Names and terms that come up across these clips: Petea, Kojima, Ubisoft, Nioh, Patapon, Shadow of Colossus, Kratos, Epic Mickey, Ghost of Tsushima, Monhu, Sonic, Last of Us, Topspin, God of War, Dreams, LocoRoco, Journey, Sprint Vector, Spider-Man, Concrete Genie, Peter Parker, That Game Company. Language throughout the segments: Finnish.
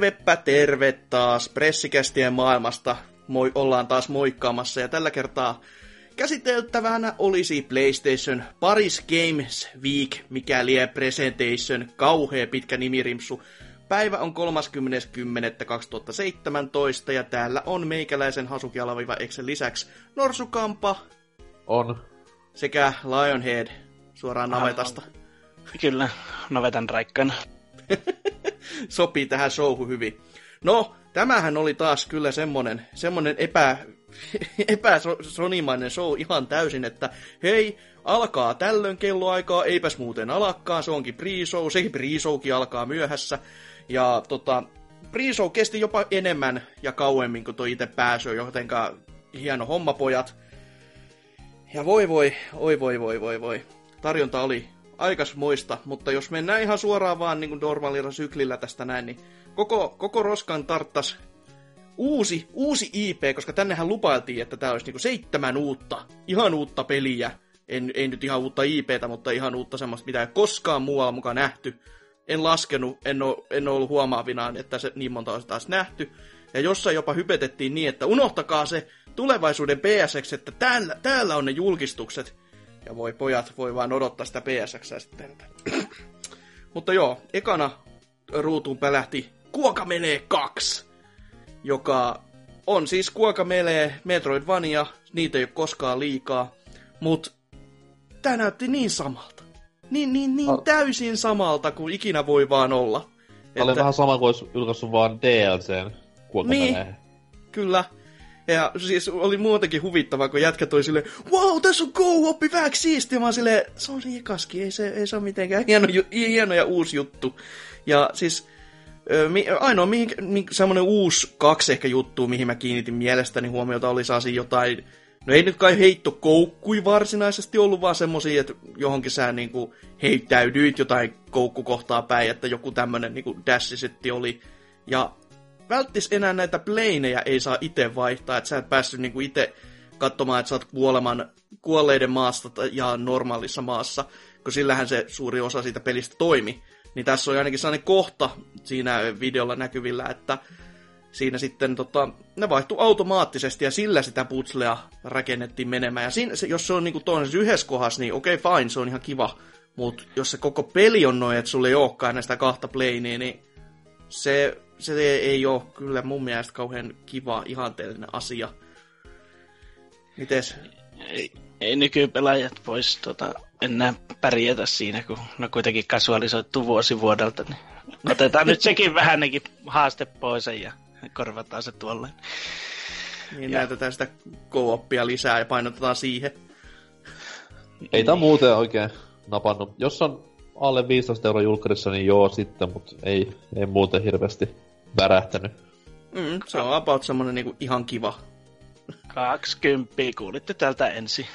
Tervepä terve taas pressikästien maailmasta. Moi, ollaan taas moikkaamassa ja tällä kertaa käsiteltävänä olisi PlayStation Paris Games Week, mikä lie presentation, kauhea pitkä nimirimpsu. Päivä on 30.10.2017 ja täällä on meikäläisen Hasuki-Eksen lisäksi Norsukampa. On. Sekä Lionhead suoraan navetasta. Kyllä, navetan räikkänä. Sopii tähän showhu hyvin. No, tämähän oli taas kyllä semmonen epäsonimainen show ihan täysin, että hei, alkaa tällöin kelloaikaa, eipäs muuten alakaan, se onkin pre-show, sekin pre-showkin alkaa myöhässä. Ja pre-show kesti jopa enemmän ja kauemmin kuin toi itse pääsy, jotenka hieno homma pojat. Ja voi. Tarjonta oli aikaismoista, mutta jos mennään ihan suoraan vaan niin kuin normaalilla syklillä tästä näin, niin koko roskan tarttas uusi IP, koska tännehän lupailtiin, että tää olisi niin kuin 7 uutta, ihan uutta peliä. Ei nyt ihan uutta IPtä, mutta ihan uutta semmoista, mitä ei koskaan muualla mukaan nähty. En laskenut, en ole ollut huomaavinaan, että se niin monta olisi taas nähty. Ja jossain jopa hypetettiin niin, että unohtakaa se tulevaisuuden PSX, että täällä on ne julkistukset. Ja voi pojat, voi vaan odottaa sitä PSX:ää sitten. Mutta joo, ekana ruutuun pälähti Guacamelee 2, joka on siis Guacamelee, Metroidvania, niitä ei ole koskaan liikaa, mutta tämä näytti niin samalta. Niin täysin samalta kuin ikinä voi vaan olla. Tämä oli vähän sama kuin olisi julkaissut vaan DLCn Guacamelee. Niin, kyllä. Ja siis oli muutenkin huvittavaa, kun jätkä toi silleen, wow, tässä on go-hoppi, vähäk siistiä. Mä oon silleen, se on ekaskin, ei se ole mitenkään hieno ja uusi juttu. Ja siis ainoa semmoinen uusi 2 ehkä juttu, mihin mä kiinnitin mielestäni huomiota, oli saasi jotain, no ei nyt kai heittokoukkui varsinaisesti ollut, vaan semmosia, että johonkin sä niinku heittäydyit jotain koukkukohtaa päin, että joku tämmönen niinku dash-setti oli. Ja välttis enää näitä pleinejä ei saa itse vaihtaa, että sä et päässyt niinku itse katsomaan, että sä oot kuolleiden maasta ja normaalissa maassa, kun sillähän se suuri osa siitä pelistä toimi. Niin tässä on ainakin sellainen kohta siinä videolla näkyvillä, että siinä sitten ne vaihtuu automaattisesti ja sillä sitä putslea rakennettiin menemään. Ja siinä, jos se on niinku toisessa yhdessä kohdassa, niin okei, fine, se on ihan kiva. Mutta jos se koko peli on noin, että sulla ei olekaan enää sitä 2 pleinejä, niin se ei ole kyllä mun mielestä kauhean kiva, ihanteellinen asia. Mites? Ei nykypelaajat vois enää pärjätä siinä, kun ne kuitenkin kasualisoittuu vuosi vuodelta. Niin otetaan nyt sekin vähän nekin haaste pois ja korvataan se tuolleen. Niin, näytetään sitä co-oppia lisää ja painotetaan siihen. Ei tää muuten oikein napannut. Jos on alle 15 euroa julkkarissa, niin joo sitten, mutta ei muuten hirveästi värähtänyt. Se on about semmonen niinku ihan kiva. 20, kuulitte tältä ensin.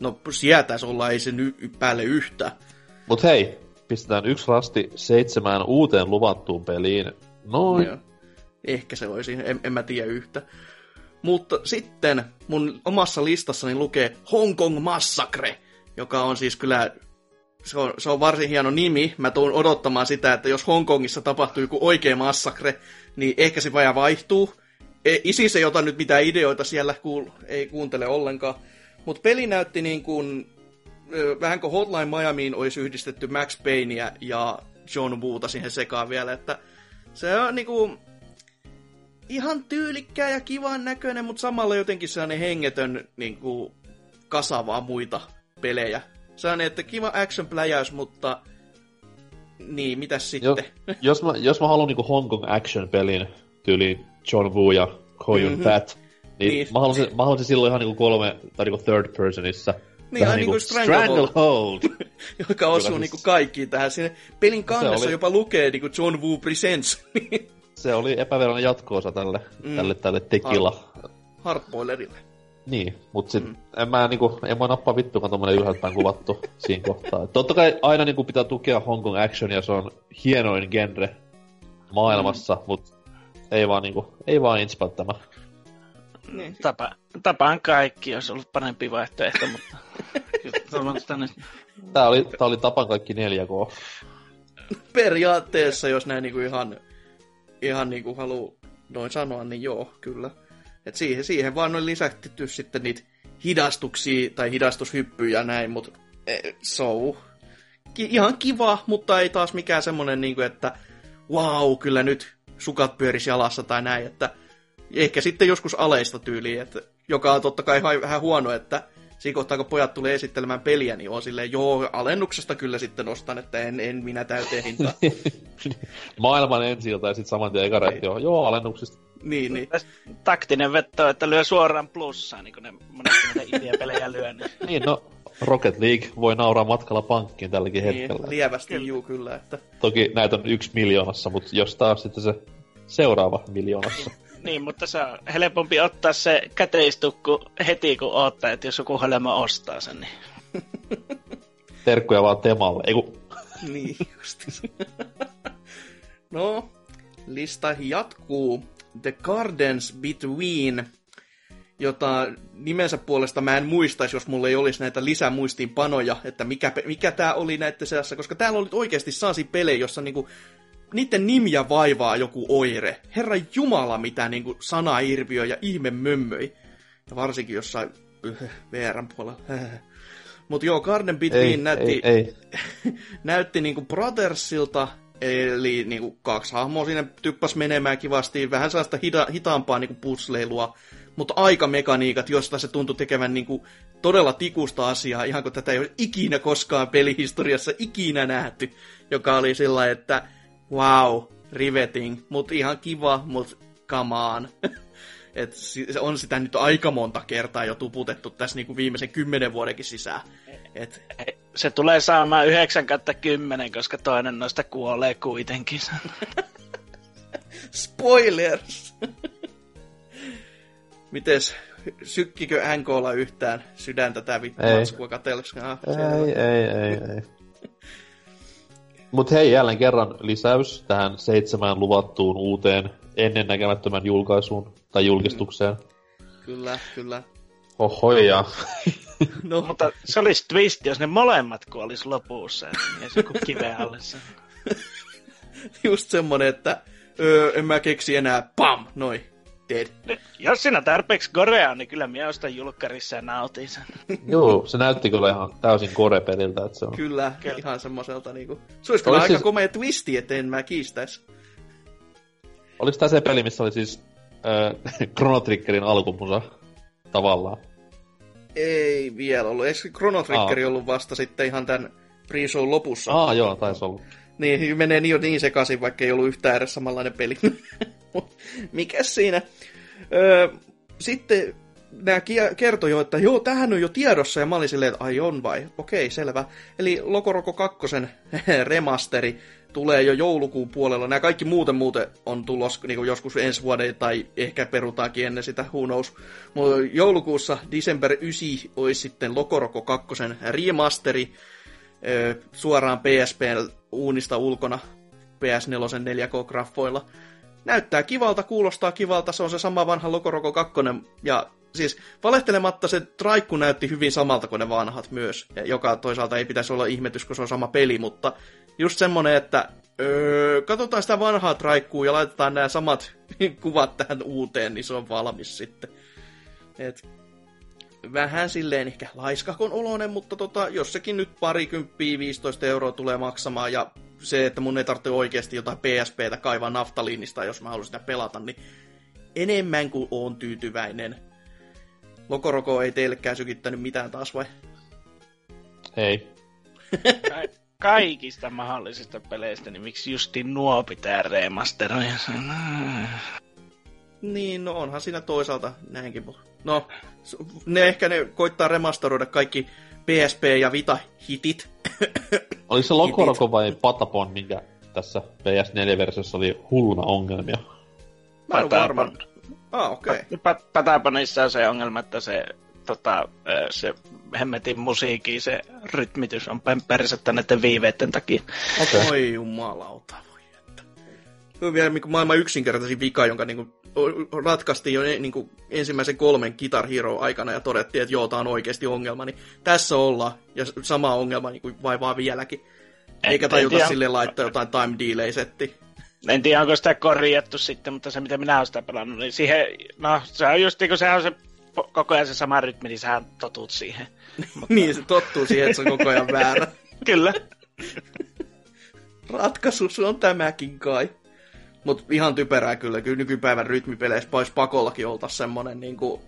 No sietäis olla, ei se päälle yhtään. Mut hei, pistetään 1 rasti 7 uuteen luvattuun peliin. Noin. No, ehkä se olisi, en mä tiedä yhtä. Mutta sitten mun omassa listassani lukee Hong Kong Massacre, joka on siis kyllä... Se on varsin hieno nimi. Mä tuun odottamaan sitä, että jos Hongkongissa tapahtuu joku oikea massakre, niin ehkä se vajaa vaihtuu. ISIS ei ota nyt mitään ideoita siellä, ei kuuntele ollenkaan. Mutta peli näytti niin kuin, vähän kuin Hotline Miamiin olisi yhdistetty Max Payneä ja John Woota siihen sekaan vielä. Että se on niin kuin ihan tyylikkää ja kivan näköinen, mutta samalla jotenkin sellainen hengetön niin kuin kasa vaan muita pelejä. Saan, että kiva action-pläjäys, mutta... Niin, mitäs sitten? Jos mä haluan niinku Hong Kong action-pelin, tyyliin John Woo ja Koyun Fat, niin mä haluaisin silloin ihan niinku 3, tai niinku third personissa. Niin, niinku Stranglehold. Joka osuu siis... niinku kaikkiin tähän. Siinä pelin kannessa oli... jopa lukee niinku John Woo Presents. Se oli epävirallinen jatko-osa tälle tekila. Hardboilerille. Niin, mut sit en mä nappaa vittukaan tommonen ylhäältäpäin kuvattu siinä kohtaa. Totta kai aina niinku pitää tukea Hong Kong actionia, se on hienoin genre maailmassa, mut ei vaan inspaa tämä. Niin. Tapaan kaikki, jos ollut parempi vaihtoehto, mutta tää oli Tapaan kaikki 4K. Periaatteessa, jos näin niinku ihan ihan niin kuin haluu noin sanoa, niin joo, kyllä. Et siihen vaan on lisätty sitten niitä hidastuksia tai hidastushyppyjä ja näin, mutta ihan kiva, mutta ei taas mikään semmoinen, niin kuin, että vau, wow, kyllä nyt sukat pyörisi jalassa tai näin, että ehkä sitten joskus aleista tyyliin, että joka on totta kai vähän huono, että siinä kohtaa, kun pojat tulee esittelemään peliä, niin on silleen, joo, alennuksesta kyllä sitten ostan, että en minä täyteen hintaa. Maailman ensiltä ja sitten saman tien ekaretti on, joo, alennuksesta. Niin. Taktinen vetto, että lyö suoraan plussaa, niin kuin ne monesti niitä idea-pelejä lyö. Niin, no Rocket League voi nauraa matkalla pankkiin tälläkin hetkellä. Niin, lievästi juu kyllä. Että... Toki näitä on 1 miljoonassa, mutta jos taas sitten se seuraava miljoonassa. Niin, mutta se on helpompi ottaa se käteistukku heti, kun odottaa, että jos joku helma ostaa sen, niin... Terkkuja vaan temalle, eiku... Niin, justis. No, lista jatkuu. The Gardens Between, jota nimensä puolesta mä en muistaisi, jos mulla ei olisi näitä lisämuistiinpanoja, että mikä tää oli näiden seassa, koska täällä oli oikeasti saasi pelejä, jossa niinku... Niiden nimiä vaivaa joku oire. Herra Jumala, mitä niin sanairviö ja ihme mömmöi. Ja varsinkin jossain VR:n puolella. Mutta joo, Garden Between näytti niin Brothersilta, eli niin 2 hahmoa siinä tykkäs menemään kivasti. Vähän sellaista hitaampaa niin putsleilua, mutta aikamekaniikat, josta se tuntui tekevän niin todella tikusta asiaa, ihan kun tätä ei ole ikinä koskaan pelihistoriassa ikinä nähty, joka oli sillä, että wow, riveting, mut ihan kiva, mut come on. Et on sitä nyt aika monta kertaa jo tuputettu tässä niinku viimeisen 10 vuodenkin sisään. Et... Se tulee saamaan 9/10, koska toinen noista kuolee kuitenkin. Spoilers! Mites, sykkikö NK:lla yhtään sydäntä tää vittumatskua katsellessa? Ei. Mut hei, jälleen kerran lisäys tähän 7 luvattuun uuteen ennennäkemättömän julkaisuun tai julkistukseen. Kyllä. Ohoja. No, mutta se olisi twist, jos ne molemmat kuolis lopussa, ja se kuin kiveä allessa. Just semmonen, että en mä keksi enää, pam, noin, dead. Jos sinä tarpeeksi korea on, niin kyllä minä ostan julkkarissa ja nautin sen. Joo, se näytti kyllä ihan täysin korepeliltä, että se on. Kyllä. Ihan semmoiselta niinku. Se olisi kyllä aika siis... komea twisti, että en mä kiistäis. Olis tää se peli, missä oli siis Chrono Triggerin alkupunsa tavallaan? Ei vielä ollut. Eikö Chrono Triggeri ollut vasta sitten ihan tän pre-show lopussa? Joo, taisi ollut. Niin, menee niin sekaisin, vaikka ei ollut yhtään edes samanlainen peli. Mikäs siinä? Sitten nämä kertoi jo, että joo, tämähän on jo tiedossa, ja mä olin silleen, että ai on vai? Okei, selvä. Eli LocoRoco 2 remasteri tulee jo joulukuun puolella. Nämä kaikki muuten on tulos niin joskus ensi vuoden, tai ehkä perutaankin ennen sitä, who knows. Joulukuussa December 9 olisi sitten LocoRoco 2 remasteri suoraan PSPn uunista ulkona PS4 4K-graffoilla. Näyttää kivalta, kuulostaa kivalta, se on se sama vanha LocoRoco 2, ja siis valehtelematta se traikku näytti hyvin samalta kuin ne vanhat myös, joka toisaalta ei pitäisi olla ihmetys, kun se on sama peli, mutta just semmonen, että katsotaan sitä vanhaa traikkuu ja laitetaan nämä samat kuvat tähän uuteen, niin se on valmis sitten. Et, vähän silleen ehkä laiskakon oloinen, mutta jossakin nyt 20-15 euroa tulee maksamaan, ja se, että mun ei tarvitse oikeasti jotain PSPtä kaivaa naftaliinista, jos mä haluan sitä pelata, niin enemmän kuin oon tyytyväinen. LocoRoco ei teillekään sykittänyt mitään taas, vai? Hei. Kaikista mahdollisista peleistä, niin miksi justiin nuo pitää remasteroida? Niin, no onhan siinä toisaalta näinkin. No, ne koittaa remasteroida kaikki PSP ja Vita-hitit. Oliko se LocoRoco vai Patapon, minkä tässä PS4-versiossa oli hulluna ongelmia? Mä en varmaan. Okei. Pataponissa on se ongelma, että se hemmetin musiikki, se rytmitys on pämpärisettä näiden viiveiden takia. Okay. Oi jumalauta, voi että. Se on vielä maailman yksinkertaisin vika, jonka niinku ratkaistiin jo niinku ensimmäisen 3 Guitar Hero aikana ja todettiin, että joo, tää on oikeesti ongelma, niin tässä ollaan, ja sama ongelma niinku vaivaa vieläkin. Eikä tajuta silleen laittaa jotain time delay-settiä. En tiedä, onko sitä korjattu sitten, mutta se, mitä minä olen sitä pelannut, niin siihen, no, se on just niin kuin sehän on se koko ajan se sama rytmi, niin sähän totut siihen. Niin, se tottuu siihen, että se on koko ajan väärä. Kyllä. Ratkaisu, se on tämäkin kai. Mutta ihan typerää kyllä. Kyllä nykypäivän rytmipeleissä pois pakollakin oltaisiin semmoinen niinku,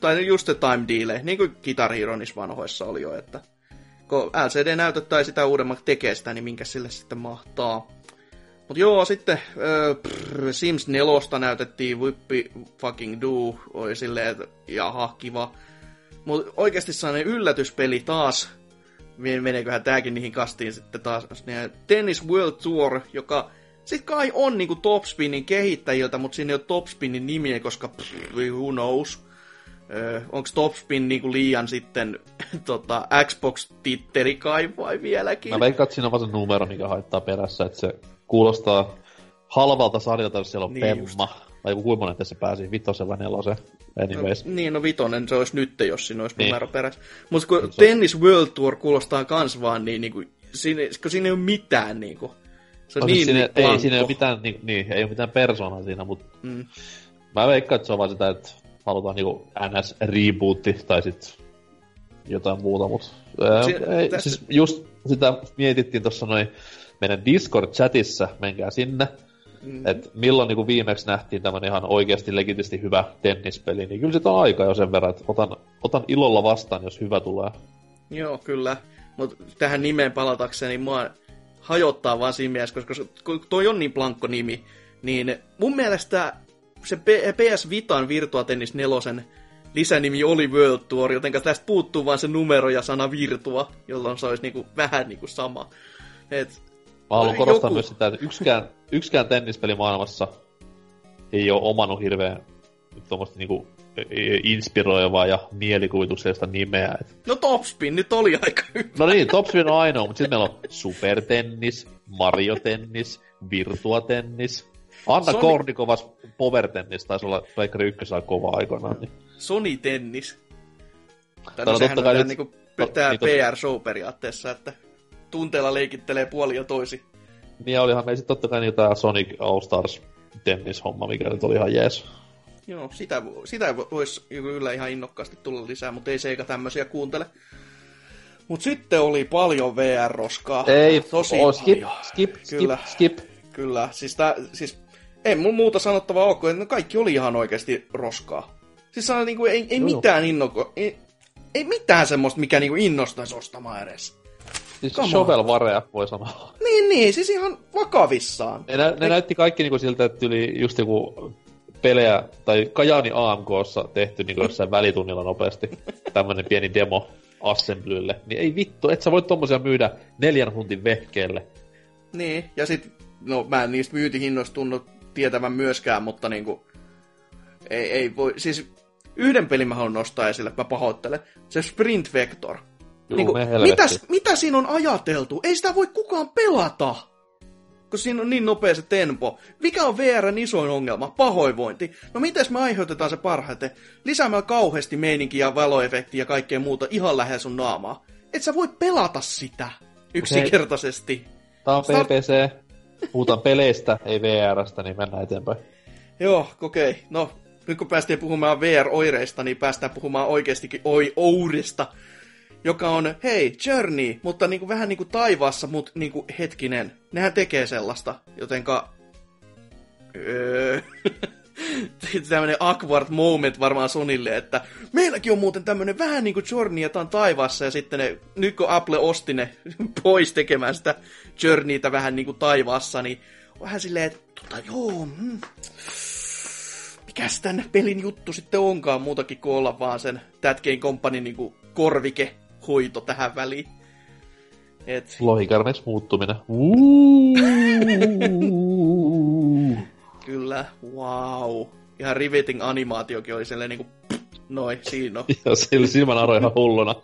tai just the time delay, niin kuin Guitar Heroes vanhoissa oli jo, että kun LCD-näytöt tai sitä uudemmat tekee sitä, niin minkä sille sitten mahtaa. Mut joo, sitten Sims 4 näytettiin Whippi Fucking Do, oli silleen, että jaha, kiva. Mut oikeesti sellainen yllätyspeli taas, meneeköhän tääkin niihin kastiin sitten taas, Tennis World Tour, joka sit kai on niinku Topspinin kehittäjiltä, mut siinä ei ole Topspinin nimiä, koska who knows. Onks Topspin niinku liian sitten Xbox-titteri kai vai vieläkin? Mä veikkaan, että siinä on vaan se numero, mikä haittaa perässä, että se kuulostaa halvalta sarjalta, jos siellä on niin Pemma. Just. Tai kuinmonen tässä pääsi, vitosen vai nelosen. Anyways. No, niin, no vitonen se olisi nyt, jos siinä olisi niin numero perässä. Mutta kun Tennis World Tour kuulostaa kans vaan niin, siinä ei ole mitään niinku. Se on no, niin siinä, ei, siinä ei ole mitään, niin, ei ole mitään persoonaa siinä, mutta mä veikkaan, että se on vaan sitä, että halutaan niinku NS-rebootti tai sit jotain muuta, mutta siis just sitä mietittiin tuossa noin meidän Discord-chatissa, menkää sinne, että milloin niinku viimeksi nähtiin tämmönen ihan oikeasti legitisti hyvä tennispeli, niin kyllä sit on aika jo sen verran, että otan ilolla vastaan, jos hyvä tulee. Joo, kyllä, mutta tähän nimeen palatakseni mua hajottaa vaan siinä mielessä, koska toi on niin plankko nimi, niin mun mielestä se PS Vitan Virtua Tennis 4 lisänimi oli World Tour, jotenka tästä puuttuu vaan se numero ja sana Virtua, jolloin se olisi niinku vähän niinku sama. Mä haluan korostaa myös sitä, että yksikään tennispeli maailmassa ei ole omannut hirveän niinku inspiroivaa ja mielikuvituksellista nimeä. No Topspin nyt oli aika hyvä. No niin, Topspin on ainoa, mutta sitten meillä on Supertennis, Mario Tennis, Virtua Tennis. Anna Kornikovas Power-tennis taisi olla Pleikkari 1 kovaa aikoinaan. Niin. Sony-tennis. Tai no sehän on nyt niinku pitää PR-show periaatteessa, että tunteella leikittelee puoli ja toisi. Niin olihan meillä sitten totta kai niin tää Sonic All-Stars-tennis-homma, mikä nyt oli ihan jees. Joo, sitä voisi kyllä ihan innokkaasti tulla lisää, mutta ei se eikä tämmöisiä kuuntele. Mut sitten oli paljon VR-roskaa. Ei, tosi paljon. Skip. Kyllä, siis ei mun muuta sanottavaa ole, kun no kaikki oli ihan oikeasti roskaa. Siis niinku, ei mitään semmoista, mikä niinku innostaisi ostamaan edes. Siis shovelwarea voi sanoa. Niin, siis ihan vakavissaan. Ne näytti kaikki niinku siltä, että yli just joku pelejä, tai Kajaani AMK:ssa tehty niinku jossain välitunnilla nopeasti. Tämmönen pieni demo assemblylle. Niin ei vittu, et sä voi tommosia myydä 4 huntin vehkeelle. Niin, ja sit no mä en niistä myyntihinnoista tunnu tietävän myöskään, mutta niinku ei voi, siis yhden pelin mä haluan nostaa esille, mä pahoittelen, se Sprint Vector. Juu, niinku, mitä siinä on ajateltu? Ei sitä voi kukaan pelata, kun siinä on niin nopea se tempo. Mikä on VR:n isoin ongelma? Pahoinvointi. No mites me aiheutetaan se parhaiten? Lisäämällä kauheasti meininkiä, valoefektiä ja kaikkea muuta ihan lähellä sun naamaa. Et sä voi pelata sitä yksinkertaisesti. Tää on PPC. Puhutaan peleistä, ei VR:stä, niin mennään eteenpäin. Joo, okei. No, nyt kun päästiin puhumaan VR-oireista, niin päästään puhumaan oikeastikin ourista, joka on, hei, Journey, mutta niinku, vähän niinku taivaassa, mutta niinku, hetkinen. Nehän tekee sellaista, jotenka tämmönen awkward moment varmaan Sonille, että meilläkin on muuten tämmönen vähän niinku Journey, ja tää on taivaassa, ja sitten ne, nyt kun Apple osti ne pois tekemään sitä Journeytä vähän niinku taivaassa, niin vähän silleen, että mikäs tän pelin juttu sitten onkaan muutakin kuin olla vaan sen That Game Company niinku korvikehoito tähän väliin. Lohikarneksi muuttuminen. Kyllä, wow. Ihan riveting animaatiokin oli silleen niinku noin, siinä on. Ja sillä silmän aro ihan hulluna.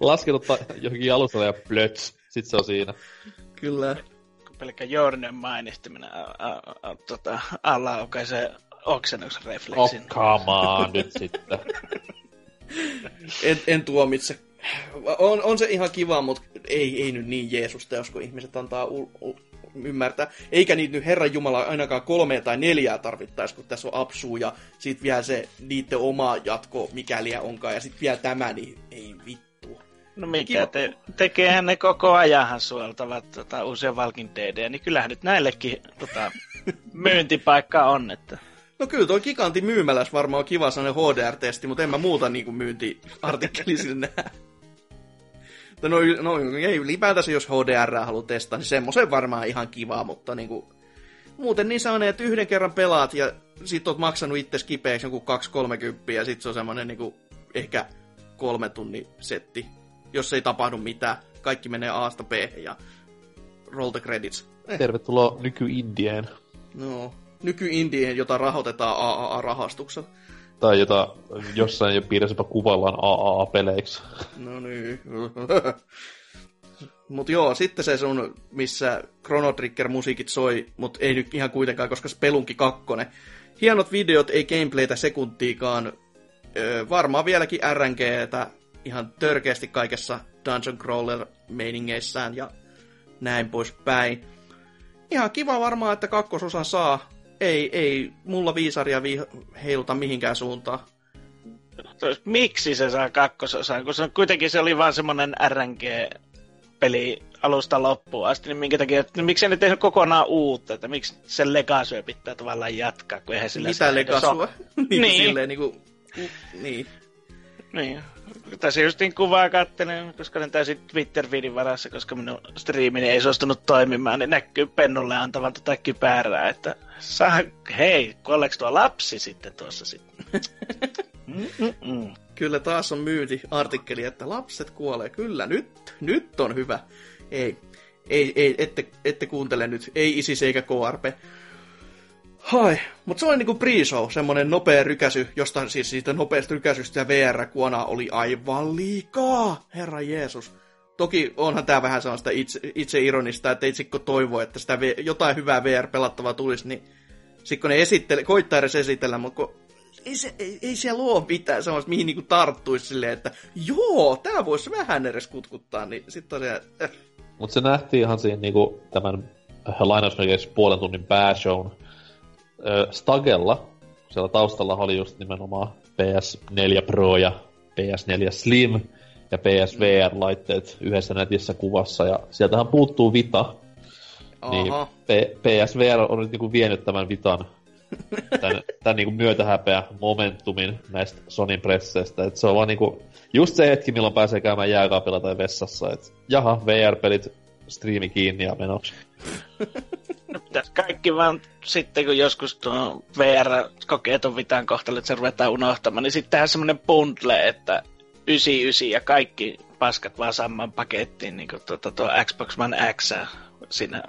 Laskenut johonkin alustalle ja plöts, sit se on siinä. Kyllä. Pelkkä Jornen mainistuminen laukaisee oksennuksen refleksin. Oh, come on, nyt sitten. En tuomitse. On se ihan kiva, mutta ei nyt niin Jeesusta, josko ihmiset antaa ymmärtää. Eikä niitä nyt herranjumala ainakaan 3 tai 4 tarvittaisi, kun tässä on Absu ja sit vielä se niiden oma jatko, mikäliä onkaan, ja sit vielä tämä, niin ei vittua. No mikä, tekeehän ne koko ajanhan suoltavat usein Valkin DD, niin kyllähän nyt näillekin myyntipaikka on, että... No kyllä tuo Gigantin myymäläs varmaan on kiva sellainen HDR-testi, mutta en mä muuta niinku myyntiartikkeli sinne näe. No ei ylipäätänsä, jos HDR haluaa testaa, niin semmoisen varmaan ihan kivaa, mutta niinku... Muuten niin sellainen, että yhden kerran pelaat ja sit oot maksanut itses kipeäksi joku 2-30 ja sit se on semmoinen niinku ehkä 3 tunnin setti, jos ei tapahdu mitään. Kaikki menee A:sta B:hen ja roll the credits. Tervetuloa nyky-Indieen. No... Nyky-Indiin, jota rahoitetaan AAA-rahastuksella. Tai jota jossain jo piirreisempä kuvallaan AAA-peleiksi. No niin. Mut joo, sitten se sun, missä Chrono Trigger-musiikit soi, mut ei nyt ihan kuitenkaan, koska Spelunki 2. Hienot videot, ei gameplaytä sekuntiikaan. Varmaan vieläkin RNGtä ihan törkeästi kaikessa Dungeon Crawler-meiningeissään ja näin poispäin. Ihan kiva varmaan, että kakkososa saa. Ei mulla viisaria heiluta mihinkään suuntaan. Miksi se saa kakkososan? Kun se on, kuitenkin se oli vaan semmoinen RNG-peli alusta loppuun asti, niin minkä takia, että miksi ne tehnyt kokonaan uutta, että miksi sen legasyö pitää tavallaan jatkaa, kun eihän sillä... Mitä legasyö? Niin. Silleen niinku... Niin. Tässä just niin kuvaa katselen, koska olen täysin Twitter-feedin varassa, koska minun striimini ei suostunut toimimaan, niin näkyy pennulle antavan tota kypärää, että saa, hei, kuolleeko tuo lapsi sitten tuossa sitten? Kyllä taas on myyntiartikkeli, että lapset kuolee, kyllä, nyt on hyvä. Ei ette kuuntele nyt, ei ISIS eikä KRP. Hai, mutta se oli niinku pre-show, semmonen nopea rykäsy, jostain siis siitä nopeasta rykäsystä ja VR-kuona oli aivan liikaa, herra Jeesus. Toki onhan tää vähän sellaista itseironista, että itsikko toivoo, että sitä jotain hyvää VR-pelattavaa tulisi, niin sit kun ne koittaa edes esitellä, mutta ei siellä oo mitään sellaista, mihin niinku tarttuisi silleen, että joo, tää voisi vähän edes kutkuttaa, niin sit tosiaan... Mut se nähtiin ihan siinä niinku tämän lainausmerkeissä 1,5 tunnin pääshown, Stagella, siellä taustalla oli just nimenomaan PS4 Pro ja PS4 Slim ja PSVR-laitteet yhdessä netissä kuvassa, ja sieltähän puuttuu Vita. Niin PSVR on nyt niinku vienyt tämän Vitan, tämän niinku myötähäpeä momentumin näistä Sonyn presseistä. Et se on vaan niinku just se hetki, milloin pääsee käymään jääkaapilla tai vessassa, et jaha, VR-pelit, striimi kiinni ja menoksi. No pitäisi kaikki vaan sitten, kun joskus tuo VR-kokeet on vitään kohtalle, että se ruvetaan unohtamaan, niin sitten tehdään semmoinen bundle, että 99 ja kaikki paskat vaan samaan pakettiin, niin kuin tuo Xbox One X siinä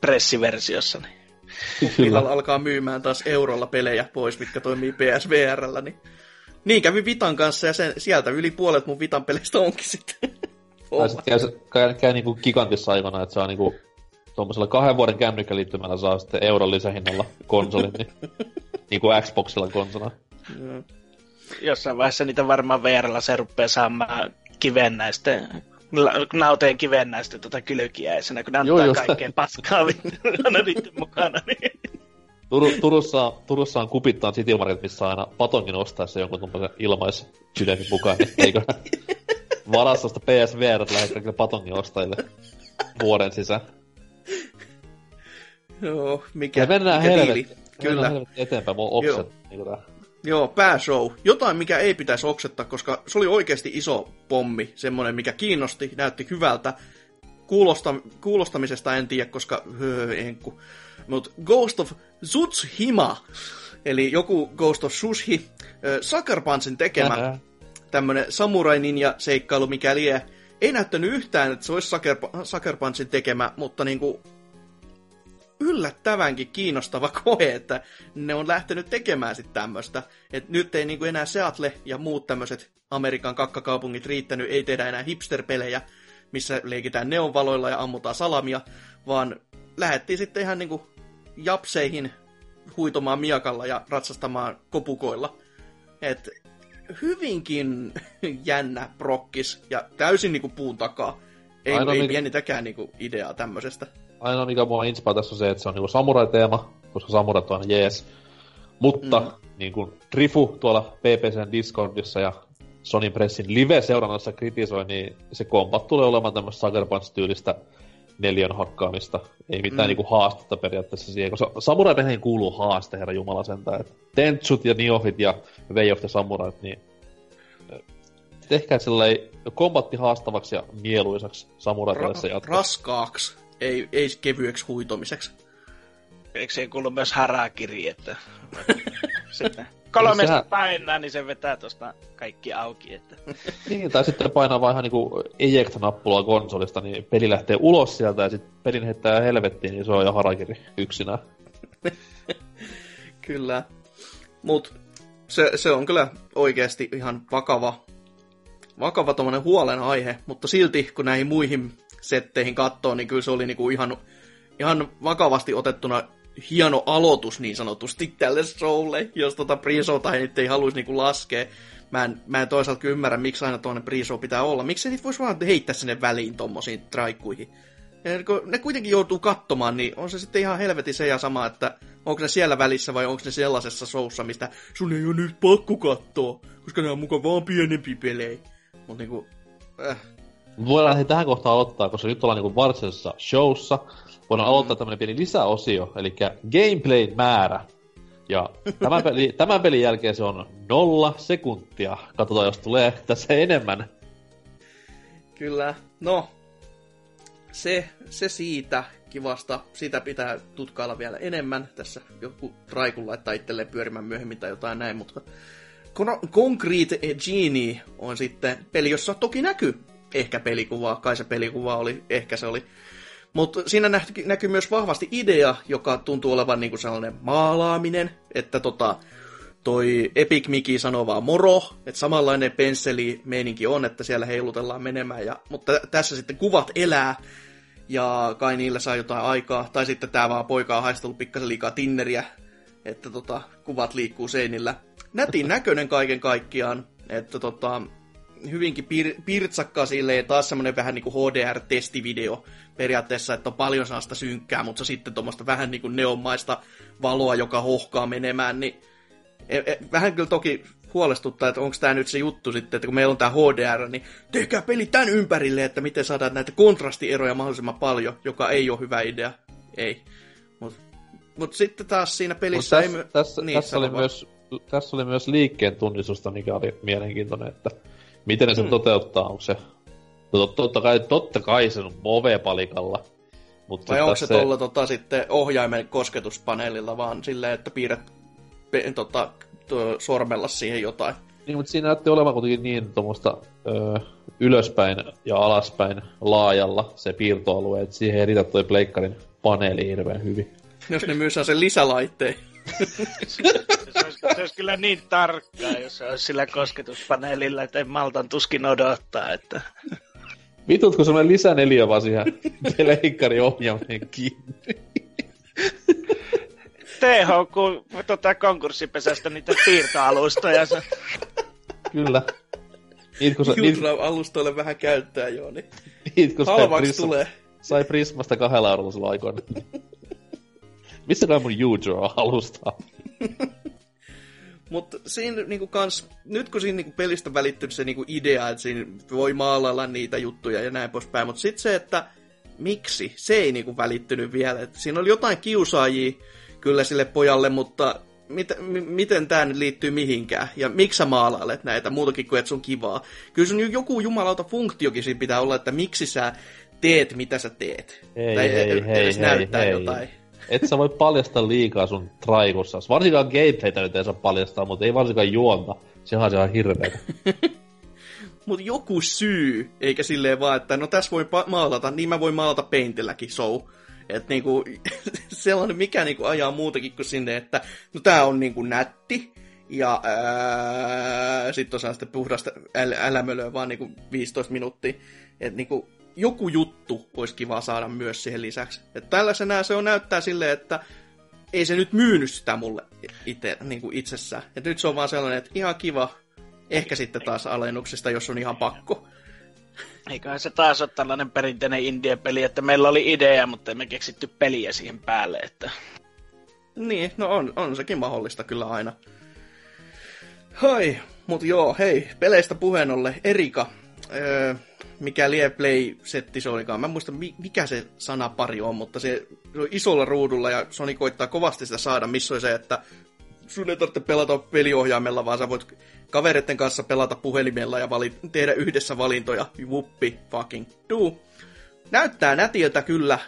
pressiversiossa. Niin. Millalla alkaa myymään taas eurolla pelejä pois, mitkä toimii PSVR:llä, niin kävi Vitan kanssa ja sieltä yli puolet mun Vitan peleistä onkin sitten. Tai sitten käy niinku Gigantissa aikana, että saa niinku tuommoisella 2 vuoden kännykkäliittymällä saa sitten euron lisähinnalla konsolin, niinku Xboxilla konsola. Jossain vaiheessa niitä varmaan VR:llä se rupeaa saamaan nauteen kivennäisten kylkiäisenä, kun ne antaa kaikkeen paskaa aina niiden mukana. Niin. Turussa on Kupittaan City Market, missä aina patongin ostaessa jonkun tuommoisen ilmais sydämin mukaan, eiköhän varassa sitä PSVR:tä lähettää kyllä patongin ostajille vuoden sisään. Joo, mikä diili. Kyllä. Eteenpäin, mua okset. Joo, pääshow. Jotain, mikä ei pitäisi oksettaa, koska se oli oikeasti iso pommi. Semmoinen, mikä kiinnosti, näytti hyvältä. Kuulostamisesta en tiedä, koska... enku. Mut Ghost of Tsushima, eli joku Ghost of Tsushi, Sucker Punchin tekemä. Tämmönen samurai ninja seikkailu, mikä lie. Ei näyttänyt yhtään, että se olisi Sucker Punchin tekemä, mutta niinku... yllättävänkin kiinnostava koe, että ne on lähtenyt tekemään sitten tämmöistä. Että nyt ei niinku enää Seattle ja muut tämmöiset Amerikan kakkakaupungit riittänyt, ei tehdä enää hipsterpelejä, missä leikitään neonvaloilla ja ammutaan salamia, vaan lähdettiin sitten ihan niinku japseihin huitomaan miakalla ja ratsastamaan kopukoilla. Et hyvinkin jännä prokkis ja täysin niinku puun takaa. Ei mikä... pienitäkään niinku ideaa tämmöisestä. ainoa mikä mua inspaa tässä on se, että se on niinku samurai-teema, koska samurat on jees. Mutta niinku Rifu tuolla PPCn Discordissa ja Sonin Pressin live-seurannassa kritisoi, niin se kombat tulee olemaan tämmöistä Sucker Punch-tyylistä neljön hakkaamista. Ei mitään niinku haastetta periaatteessa siihen, koska samurai-peliin kuuluu haaste, herra jumala sentään. Tenchut ja Niohit ja Way of the Samurait, niin tehkää silleen kombatti haastavaksi ja mieluisaksi samuraitellessa jatkossa. Raskaaksi, ei kevyeksi huitomiseksi. Eikö siihen kuulu myös häräkiri, että kolmesta painaa, niin se vetää tuosta kaikki auki. Että niin, tai sitten painaa vaan ihan niinku eject-nappulaa konsolista, niin peli lähtee ulos sieltä ja sitten pelin heittää helvettiin, niin se on jo häräkiri yksinään. Kyllä, mut se on kyllä oikeasti ihan vakava tommonen huolenaihe, mutta silti kun näihin muihin setteihin katsoo, niin kyllä se oli niinku ihan vakavasti otettuna hieno aloitus niin sanotusti tälle showlle, jos pre-showta ei haluaisi niinku laskea. Mä en toisaalta kyllä ymmärrä, miksi aina tuonne pre-show pitää olla. Miksi niitä voisi vaan heittää sinne väliin tommosiin traikkuihin? Kun ne kuitenkin joutuu katsomaan, niin on se sitten ihan helvetin se ja sama, että onko ne siellä välissä vai onko ne sellaisessa showssa, mistä sun ei ole nyt pakko katsoa, koska nämä on mukaan vaan pienempi pelejä. Mut niinku voidaan he tähän kohtaan aloittaa, koska nyt ollaan niinku varsinaisessa showssa. Voidaan aloittaa tämmönen pieni lisäosio, elikkä gameplay-määrä. Ja tämän pelin jälkeen se on 0 sekuntia. Katsotaan, jos tulee tässä enemmän. Kyllä, no. Se siitä kivasta. Sitä pitää tutkailla vielä enemmän. Tässä joku traikun laittaa itselleen pyörimään myöhemmin tai jotain näin, mutta Concrete Genie on sitten peli, jossa toki näkyy ehkä pelikuvaa. Kai se pelikuva oli, ehkä se oli. Mutta siinä näkyy myös vahvasti idea, joka tuntuu olevan niinku sellainen maalaaminen, että toi Epic Mickey sanoo vaan moro, että samanlainen pensselimeininki on, että siellä heilutellaan menemään, mutta tässä sitten kuvat elää, ja kai niillä saa jotain aikaa, tai sitten tää vaan poika on haistellut pikkasen liikaa tinneriä, että kuvat liikkuu seinillä. Nätin näköinen kaiken kaikkiaan, että hyvinkin pirtsakkaa silleen, taas semmoinen vähän niin kuin HDR-testivideo periaatteessa, että on paljon sellaista synkkää, mutta sitten tuommoista vähän niin kuin neonmaista valoa, joka hohkaa menemään, niin vähän kyllä toki huolestuttaa, että onko tämä nyt se juttu sitten, että kun meillä on tämä HDR, niin tehkää peli tämän ympärille, että miten saadaan näitä kontrastieroja mahdollisimman paljon, joka ei ole hyvä idea, ei. Mutta sitten taas siinä pelissä ei tässä oli myös liikkeen tunnistusta, mikä oli mielenkiintoinen, että miten ne sen toteuttaa, onko se totta kai sen Move-palikalla. Mut vai onko se tuolla sitten ohjaimen kosketuspaneelilla, vaan silleen, että piirrät sormella siihen jotain? Niin, mutta siinä näytti olevan kuitenkin niin tuommoista ylöspäin ja alaspäin laajalla se piirtoalue, että siihen ei riitä toi pleikkarin paneeli hirveän hyvin. Jos ne myös saa sen lisälaitteen. Se olisi kyllä niin tarkkaa, jos se olisi sillä kosketuspaneelilla, että en maltan tuskin odottaa, että vitutko semmoinen lisäneliö vaan siihen pleikkari ohjaaminen kiinni? THQ konkurssipesästä niitä piirtoalustoja. Kyllä. Jutla-alustoille vähän käyttää, joo, niin halvaksi tulee. Sai Prismasta 2 eurolla silloin aikoina. Missä kai mun Jutla-alustaa? Mutta siinä niinku kans, nyt kun siinä niinku pelistä välittyy se niinku idea, että siinä voi maalailla niitä juttuja ja näin poispäin, mutta sitten se, että miksi, se ei niinku välittynyt vielä. Et siinä oli jotain kiusaajia kyllä sille pojalle, mutta miten tämä nyt liittyy mihinkään? Ja miksi sä maalailet näitä muutakin kuin, että se on kivaa? Kyllä sun joku jumalauta funktiokin siinä pitää olla, että miksi sä teet, mitä sä teet. Hei, näyttää jotain. Et sä voi paljastaa liikaa sun traikussa. Varsinkaan gameplaytä nyt ei saa paljastaa, mutta ei varsinkaan juonta. Sehän on ihan hirveetä. Mut joku syy, eikä silleen vaan, että no tässä voi maalata, niin mä voin maalata Paintilläkin, so. Et niinku, sellainen mikä niinku ajaa muutakin kuin sinne, että no tää on niinku nätti, ja sit on sellaista puhdasta älämölöä vaan niinku 15 minuuttia. Et niinku joku juttu olisi kiva saada myös siihen lisäksi. Että tällaisenä se on näyttää silleen, että ei se nyt myynyt sitä mulle itse, niin kuin itsessään. Että nyt se on vaan sellainen, että ihan kiva, ehkä sitten taas alennuksista, jos on ihan pakko. Eiköhän se taas ole tällainen perinteinen indie-peli, että meillä oli idea, mutta emme keksitty peliä siihen päälle, että... Niin, no on sekin mahdollista kyllä aina. Hoi, mut joo, hei, peleistä puheen ollen, Erika, mikä lie play-setti se olikaan. Mä en muista, mikä se sanapari on, mutta se on isolla ruudulla ja Sony koittaa kovasti sitä saada, missä on se, että sun ei tarvitse pelata peliohjaimella, vaan sä voit kavereiden kanssa pelata puhelimella ja tehdä yhdessä valintoja. Whoopi fucking do. Näyttää nätiltä kyllä,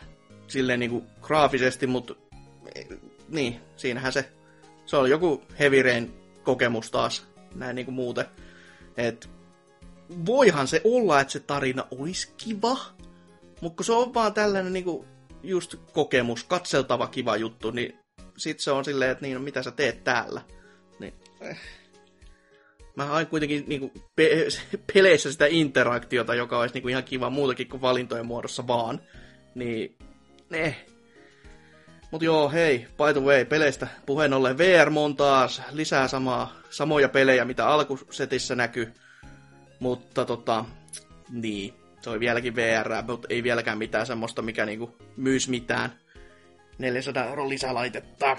silleen niinku graafisesti, mutta niin, siinähän se on joku Heavy Rain kokemus taas, näin niinku muuten. Et voihan se olla, että se tarina olisi kiva, mutta se on vaan tällainen niinku just kokemus, katseltava kiva juttu, niin sit se on silleen, että niin, no, mitä sä teet täällä. Niin. Mä hain kuitenkin niinku peleissä sitä interaktiota, joka olisi niinku ihan kiva muutakin kuin valintojen muodossa vaan. Niin, Mut joo, hei, by the way, peleistä puheen ollen. VR on taas lisää samoja pelejä, mitä alkusetissä näkyy. Mutta niin, se oli vieläkin VR, mutta ei vieläkään mitään semmoista, mikä niinku myys mitään. 400 € lisälaitetta.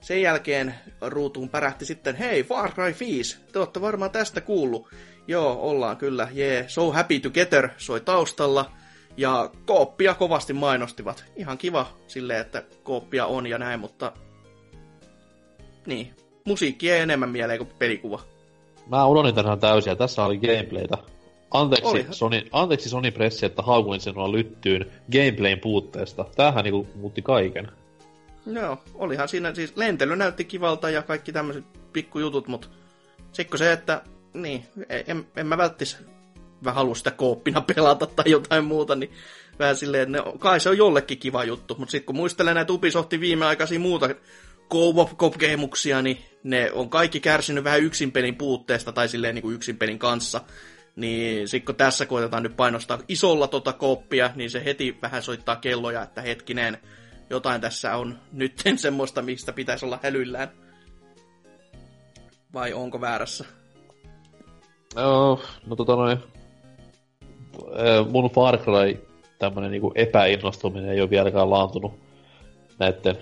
Sen jälkeen ruutuun pärähti sitten, hei, Far Cry 5, te ootte varmaan tästä kuullut. Joo, ollaan kyllä, jee, So Happy Together soi taustalla, ja kooppia kovasti mainostivat. Ihan kiva silleen, että kooppia on ja näin, mutta niin, musiikki ei enemmän mieleen kuin pelikuva. Mä unohdin tänään täysin, tässä oli gameplaytä. Anteeksi Sony Pressi, että haukuin sinua lyttyyn gameplayn puutteesta. Tämähän niinku muutti kaiken. Joo, olihan siinä siis lentely näytti kivalta ja kaikki tämmöiset pikkujutut, mutta sikko se, että niin, en mä välttis halua sitä kooppina pelata tai jotain muuta, niin vähän silleen, että kai se on jollekin kiva juttu, mutta sit kun muistelee näitä Ubisoftin viimeaikaisia muuta co-op-gamemuksia, niin ne on kaikki kärsinyt vähän yksinpelin puutteesta tai silleen niin kuin yksinpelin kanssa. Niin sit kun tässä koitetaan nyt painostaa isolla kooppia, niin se heti vähän soittaa kelloja, että hetkinen, jotain tässä on nytten semmoista, mistä pitäisi olla hälyillään. Vai onko väärässä? Mun Far Cry tämmönen niinku epäinnostuminen ei ole vieläkään laantunut näitten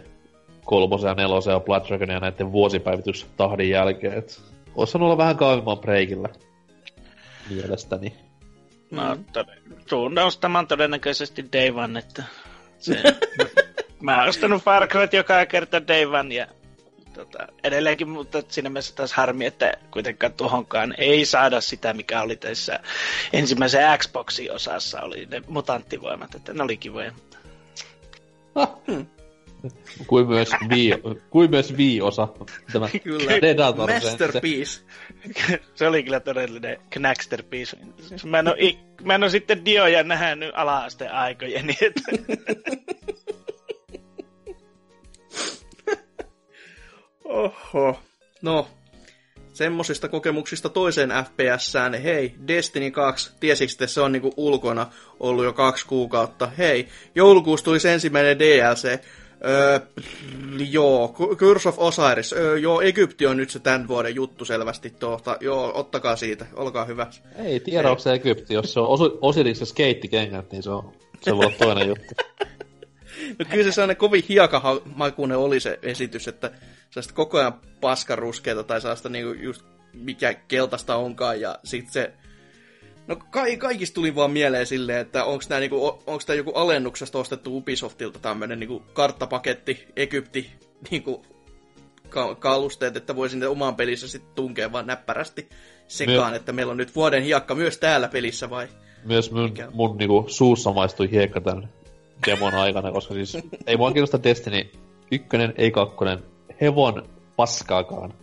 3. ja 4. ja Blood Dragonin ja näitten vuosipäivitystahdin jälkeen. Et ois sanonut olla vähän kaivimman breikillä. Mielestäni. Mä tuun ostamaan todennäköisesti Day One, että se... Mä oon ostanut Far Cryt joka kerta Day One ja edelleenkin, mutta siinä mielessä taas harmi, että kuitenkaan tuohonkaan ei saada sitä, mikä oli tässä ensimmäisen Xboxin osassa, oli ne mutanttivoimat, että ne oli kivoja. Kuin myös Wii-osa. Kyllä, masterpiece. Se oli kyllä todellinen knacksterpiece. Mä en oo sitten dioja nähnyt ala-asteen aikoja, niin että... Oho. No, semmosista kokemuksista toiseen FPS:ään. Hei, Destiny 2, tiesitte, se on niinku ulkona ollut jo 2 kuukautta. Hei, joulukuussa tulisi ensimmäinen DLC. Curse of Osiris. Egypti on nyt se tän vuoden juttu selvästi tuolta. Joo, ottakaa siitä, olkaa hyvä. Ei tiedä, onko se Egypti, jos se on Osiriksen skeittikengät, niin se voi olla toinen juttu. No kyllä se sellainen kovin hiekamakuinen oli se esitys, että sellaista koko ajan paskaruskeita tai sellaista niinku just mikä keltaista onkaan ja sit se... No kaikista tuli vaan mieleen silleen, että onks tää joku alennuksesta ostettu Ubisoftilta tämmönen niinku karttapaketti, Egypti, niinku kalusteet, että voi sinne omaan pelissä sit tunkea vaan näppärästi sekaan, että meillä on nyt vuoden hiekka myös täällä pelissä vai? Myös mun niinku suussa maistui hiekka tänne. Demon aikana, koska siis ei mua kiinnosta Destiny 1, ei 2, hevon paskaakaan.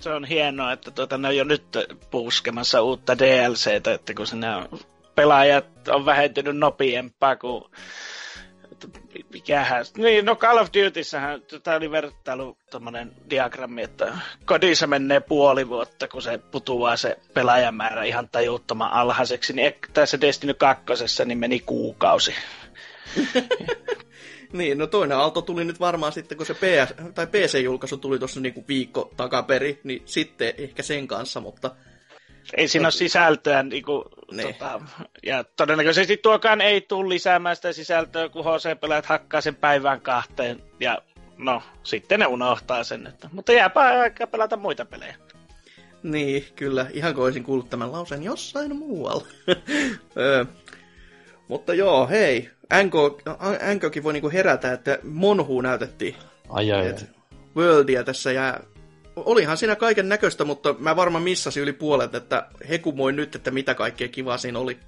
Se on hienoa, että ne on jo nyt puskemassa uutta DLCtä, että kun sinä on, pelaajat on vähentynyt nopeampaa kuin... Mikähän? Niin, no Call of Dutysähän tämä oli vertailu tommonen diagrammi, että kodissa menee puoli vuotta, kun se putuaa se pelaajamäärä ihan tajuttoman alhaiseksi, niin tässä Destiny 2. niin meni kuukausi. Niin, no toinen aalto tuli nyt varmaan sitten, kun se PC-julkaisu tuli tuossa niinku viikko takaperi, niin sitten ehkä sen kanssa, mutta Ei siinä ole sisältöä, niin kuin, ja todennäköisesti tuokaan ei tule lisäämään sitä sisältöä, kun HC-pelaajat hakkaa sen päivään kahteen, ja no, sitten ne unohtaa sen, että, mutta jääpä aikaa pelata muita pelejä. Niin, kyllä, ihan kuin olisin kuullut tämän lauseen jossain muualla. Mutta joo, hei, NK:kin voi niinku herätä, että Monhu näytettiin. Ai. Worldia tässä ja olihan siinä kaiken näköistä, mutta mä varmaan missasin yli puolet, että hekumoin nyt, että mitä kaikkea kivaa siinä oli.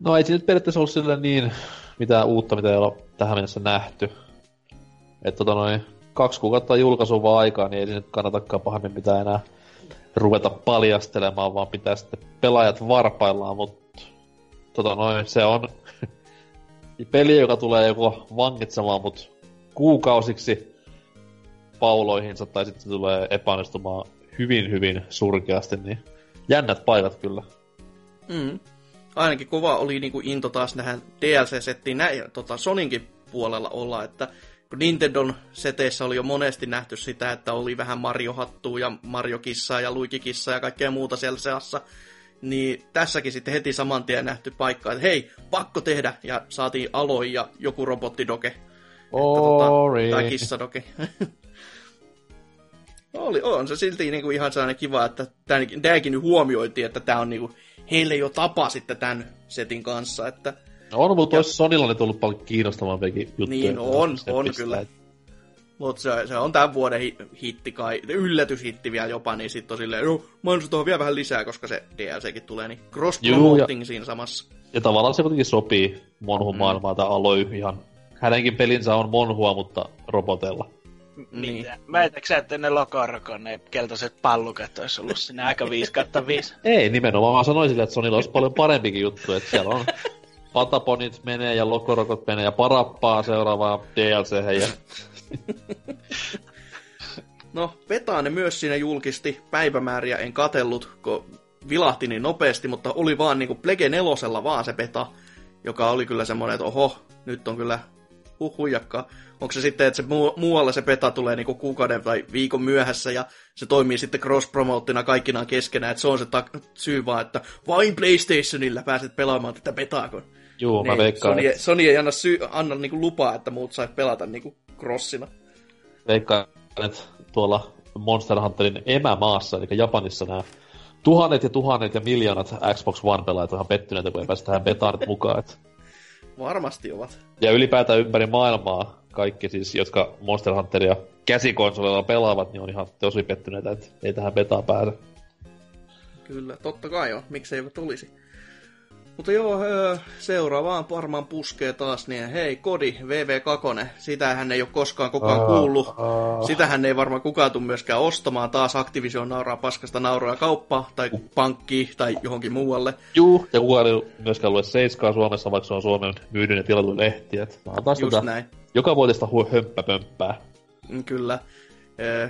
No ei siinä periaatteessa ollut sillä niin mitään uutta, mitä ei ole tähän mennessä nähty. Että 2 kuukautta julkaisua vaan aikaa, niin ei siinä kannatakaan pahemmin pitää enää ruveta paljastelemaan, vaan pitää sitten pelaajat varpaillaan, mutta se on peli, joka tulee joko vangitsemaan mut kuukausiksi pauloihinsa, tai sitten se tulee epäonnistumaan hyvin, hyvin surkeasti, niin jännät paikat kyllä. Mm. Ainakin kova oli niinku into taas nähdään DLC-settiin näin Soninkin puolella olla, että kun Nintendon seteissä oli jo monesti nähty sitä, että oli vähän Mario-hattua ja Mario-kissaa ja Luigi-kissaa ja kaikkea muuta siellä seassa, niin tässäkin sitten heti saman tien nähty paikka, että hei, pakko tehdä, ja saatiin Aloin ja joku robottidoke. Tai kissadoke. On se silti niinku ihan sellainen kiva, että tämäkin nyt huomioitiin, että tämä on niinku, heille jo tapa sitten tämän setin kanssa. Että... On, mutta olisi Sonilla on tullut paljon kiinnostavampiakin juttuja. Niin, on kyllä. Mutta se on tämän vuoden hitti kai, yllätyshitti vielä jopa, niin sitten on silleen, mainostetaan vielä vähän lisää, koska se DLCkin tulee, niin cross-promoting siinä samassa. Ja tavallaan se kuitenkin sopii Monhun maailmaan, tämä Aloi ihan... Hänenkin pelinsä on Monhua, mutta robotella. Niin. Väitäksä, että ne LocoRoco, ne keltaiset pallukat olis ollut sinne aika 5/5? Ei, nimenomaan. Mä sanoin sille, että Sonilla olisi paljon parempikin juttu, että siellä on Pataponit menee ja LocoRocot menee ja parappaa seuraavaa DLC-hän. Ja... No, Petaane myös siinä julkisti. Päivämääriä en katsellut, kun vilahti niin nopeasti, mutta oli vaan niinku Plege 4:lla vaan se Peta, joka oli kyllä semmoinen, että oho, nyt on kyllä huijakkaa. Onko se sitten, että se muualla se Peta tulee niinku kuukauden tai viikon myöhässä ja se toimii sitten cross-promoottina kaikkinaan keskenään, että se on se syy vaan, että vain PlayStationilla pääset pelaamaan tätä Petaakon. Joo, niin, mä veikkaan. Sony ei anna niinku lupaa, että muut sais pelata niinku crossina. Veikkaan, että tuolla Monster Hunterin emämaassa, eli Japanissa nämä tuhannet ja tuhannet ja miljoonat Xbox One-pelaajat on ihan pettyneitä, kun ei päästä tähän Petaan mukaan, että... Varmasti ovat. Ja ylipäätään ympäri maailmaa kaikki siis, jotka Monster Hunteria käsikonsolilla pelaavat, niin on ihan tosi pettyneitä, että ei tähän betaan pääse. Kyllä, totta kai on. Miksi eivät olisi? Mutta joo, seuraavaan varmaan puskee taas, niin hei, Kodi, VV2, sitähän ei ole koskaan kukaan kuullut. Sitähän ei varmaan kukaan tule myöskään ostamaan. Taas Activision nauraa paskasta nauraa kauppaan, tai pankkiin, tai johonkin muualle. Juu, ja kukaan ei myöskään lue Seiskaa Suomessa, vaikka se on Suomen myydyn ja tilatun lehti. Just näin. Joka vuotista hömppäpömppää. Kyllä.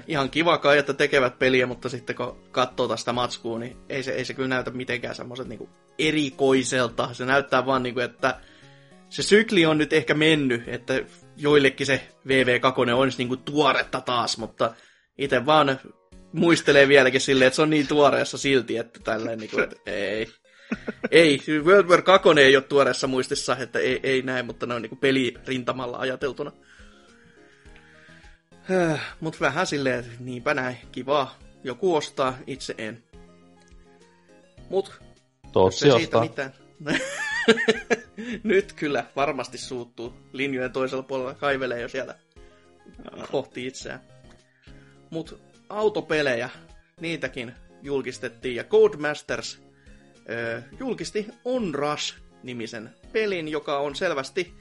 Ihan kiva kai, että tekevät peliä, mutta sitten kun katsoo tästä matskua, niin ei se kyllä näytä mitenkään semmoiset niinku erikoiselta. Se näyttää vaan niinku, että se sykli on nyt ehkä mennyt, että joillekin se VV2 olisi niinku tuoretta taas, mutta itse vaan muistelee vieläkin silleen, että se on niin tuoreessa silti, että tälleen niinku, että ei. Ei, World War 2 ei ole tuoreessa muistissa, että ei näin, mutta ne on niinku pelirintamalla ajateltuna. Mut vähän silleen, että niinpä näin, kivaa. Joku ostaa, itse en. Mut, jos ei siitä mitään. Nyt kyllä varmasti suuttuu. Linjojen toisella puolella kaivelee jo siellä kohti itseään. Mut autopelejä, niitäkin julkistettiin. Ja Codemasters julkisti Onrush-nimisen pelin, joka on selvästi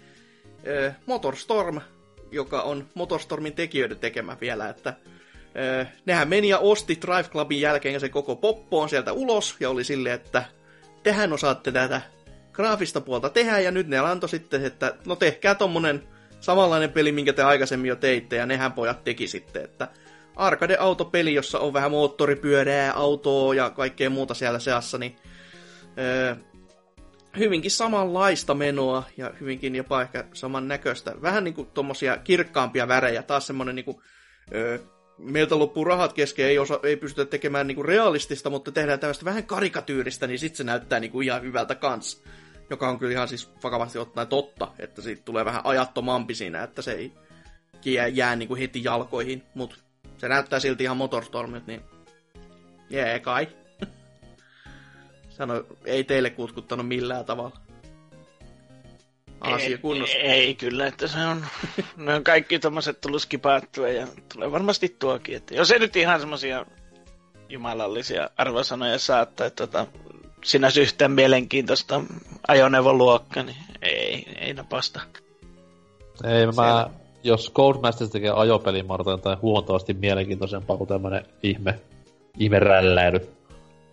Motorstorm, joka on Motorstormin tekijöiden tekemä vielä, että nehän meni ja osti Drive Clubin jälkeen ja se koko poppoon sieltä ulos, ja oli silleen, että tehän osaatte tätä graafista puolta tehdä, ja nyt ne antoi sitten, että no tehkää tommonen samanlainen peli, minkä te aikaisemmin jo teitte, ja nehän pojat teki sitten, että arcade-autopeli, jossa on vähän moottoripyörää, autoa ja kaikkea muuta siellä seassa, niin hyvinkin samanlaista menoa ja hyvinkin jopa ehkä samannäköistä. Vähän niinku tommosia kirkkaampia värejä. Taas semmonen niinku meiltä loppuu rahat kesken, ei pystytä tekemään niinku realistista, mutta tehdään tällaista vähän karikatyyristä, niin sitten se näyttää niinku ihan hyvältä kans. Joka on kyllä ihan siis vakavasti ottaen totta, että siitä tulee vähän ajattomampi siinä, että se ei jää niinku heti jalkoihin, mutta se näyttää silti ihan Motorstormilta, niin jee kai. Sano, ei teille kutkuttanut millään tavalla. Asia kunnossa. Ei kyllä, että se on, ne on kaikki tommoset tullut skipattua ja tulee varmasti tuokin, että jos ei nyt ihan semmosia jumalallisia arvosanoja saattaa, että sinänsä yhtään mielenkiintoista ajoneuvoluokkaa, niin ei napasta. Ei, jos Codemasters tekee ajopelin, mä odotan jotain huomattavasti mielenkiintoisempaa kuin tämmönen ihme rälläily.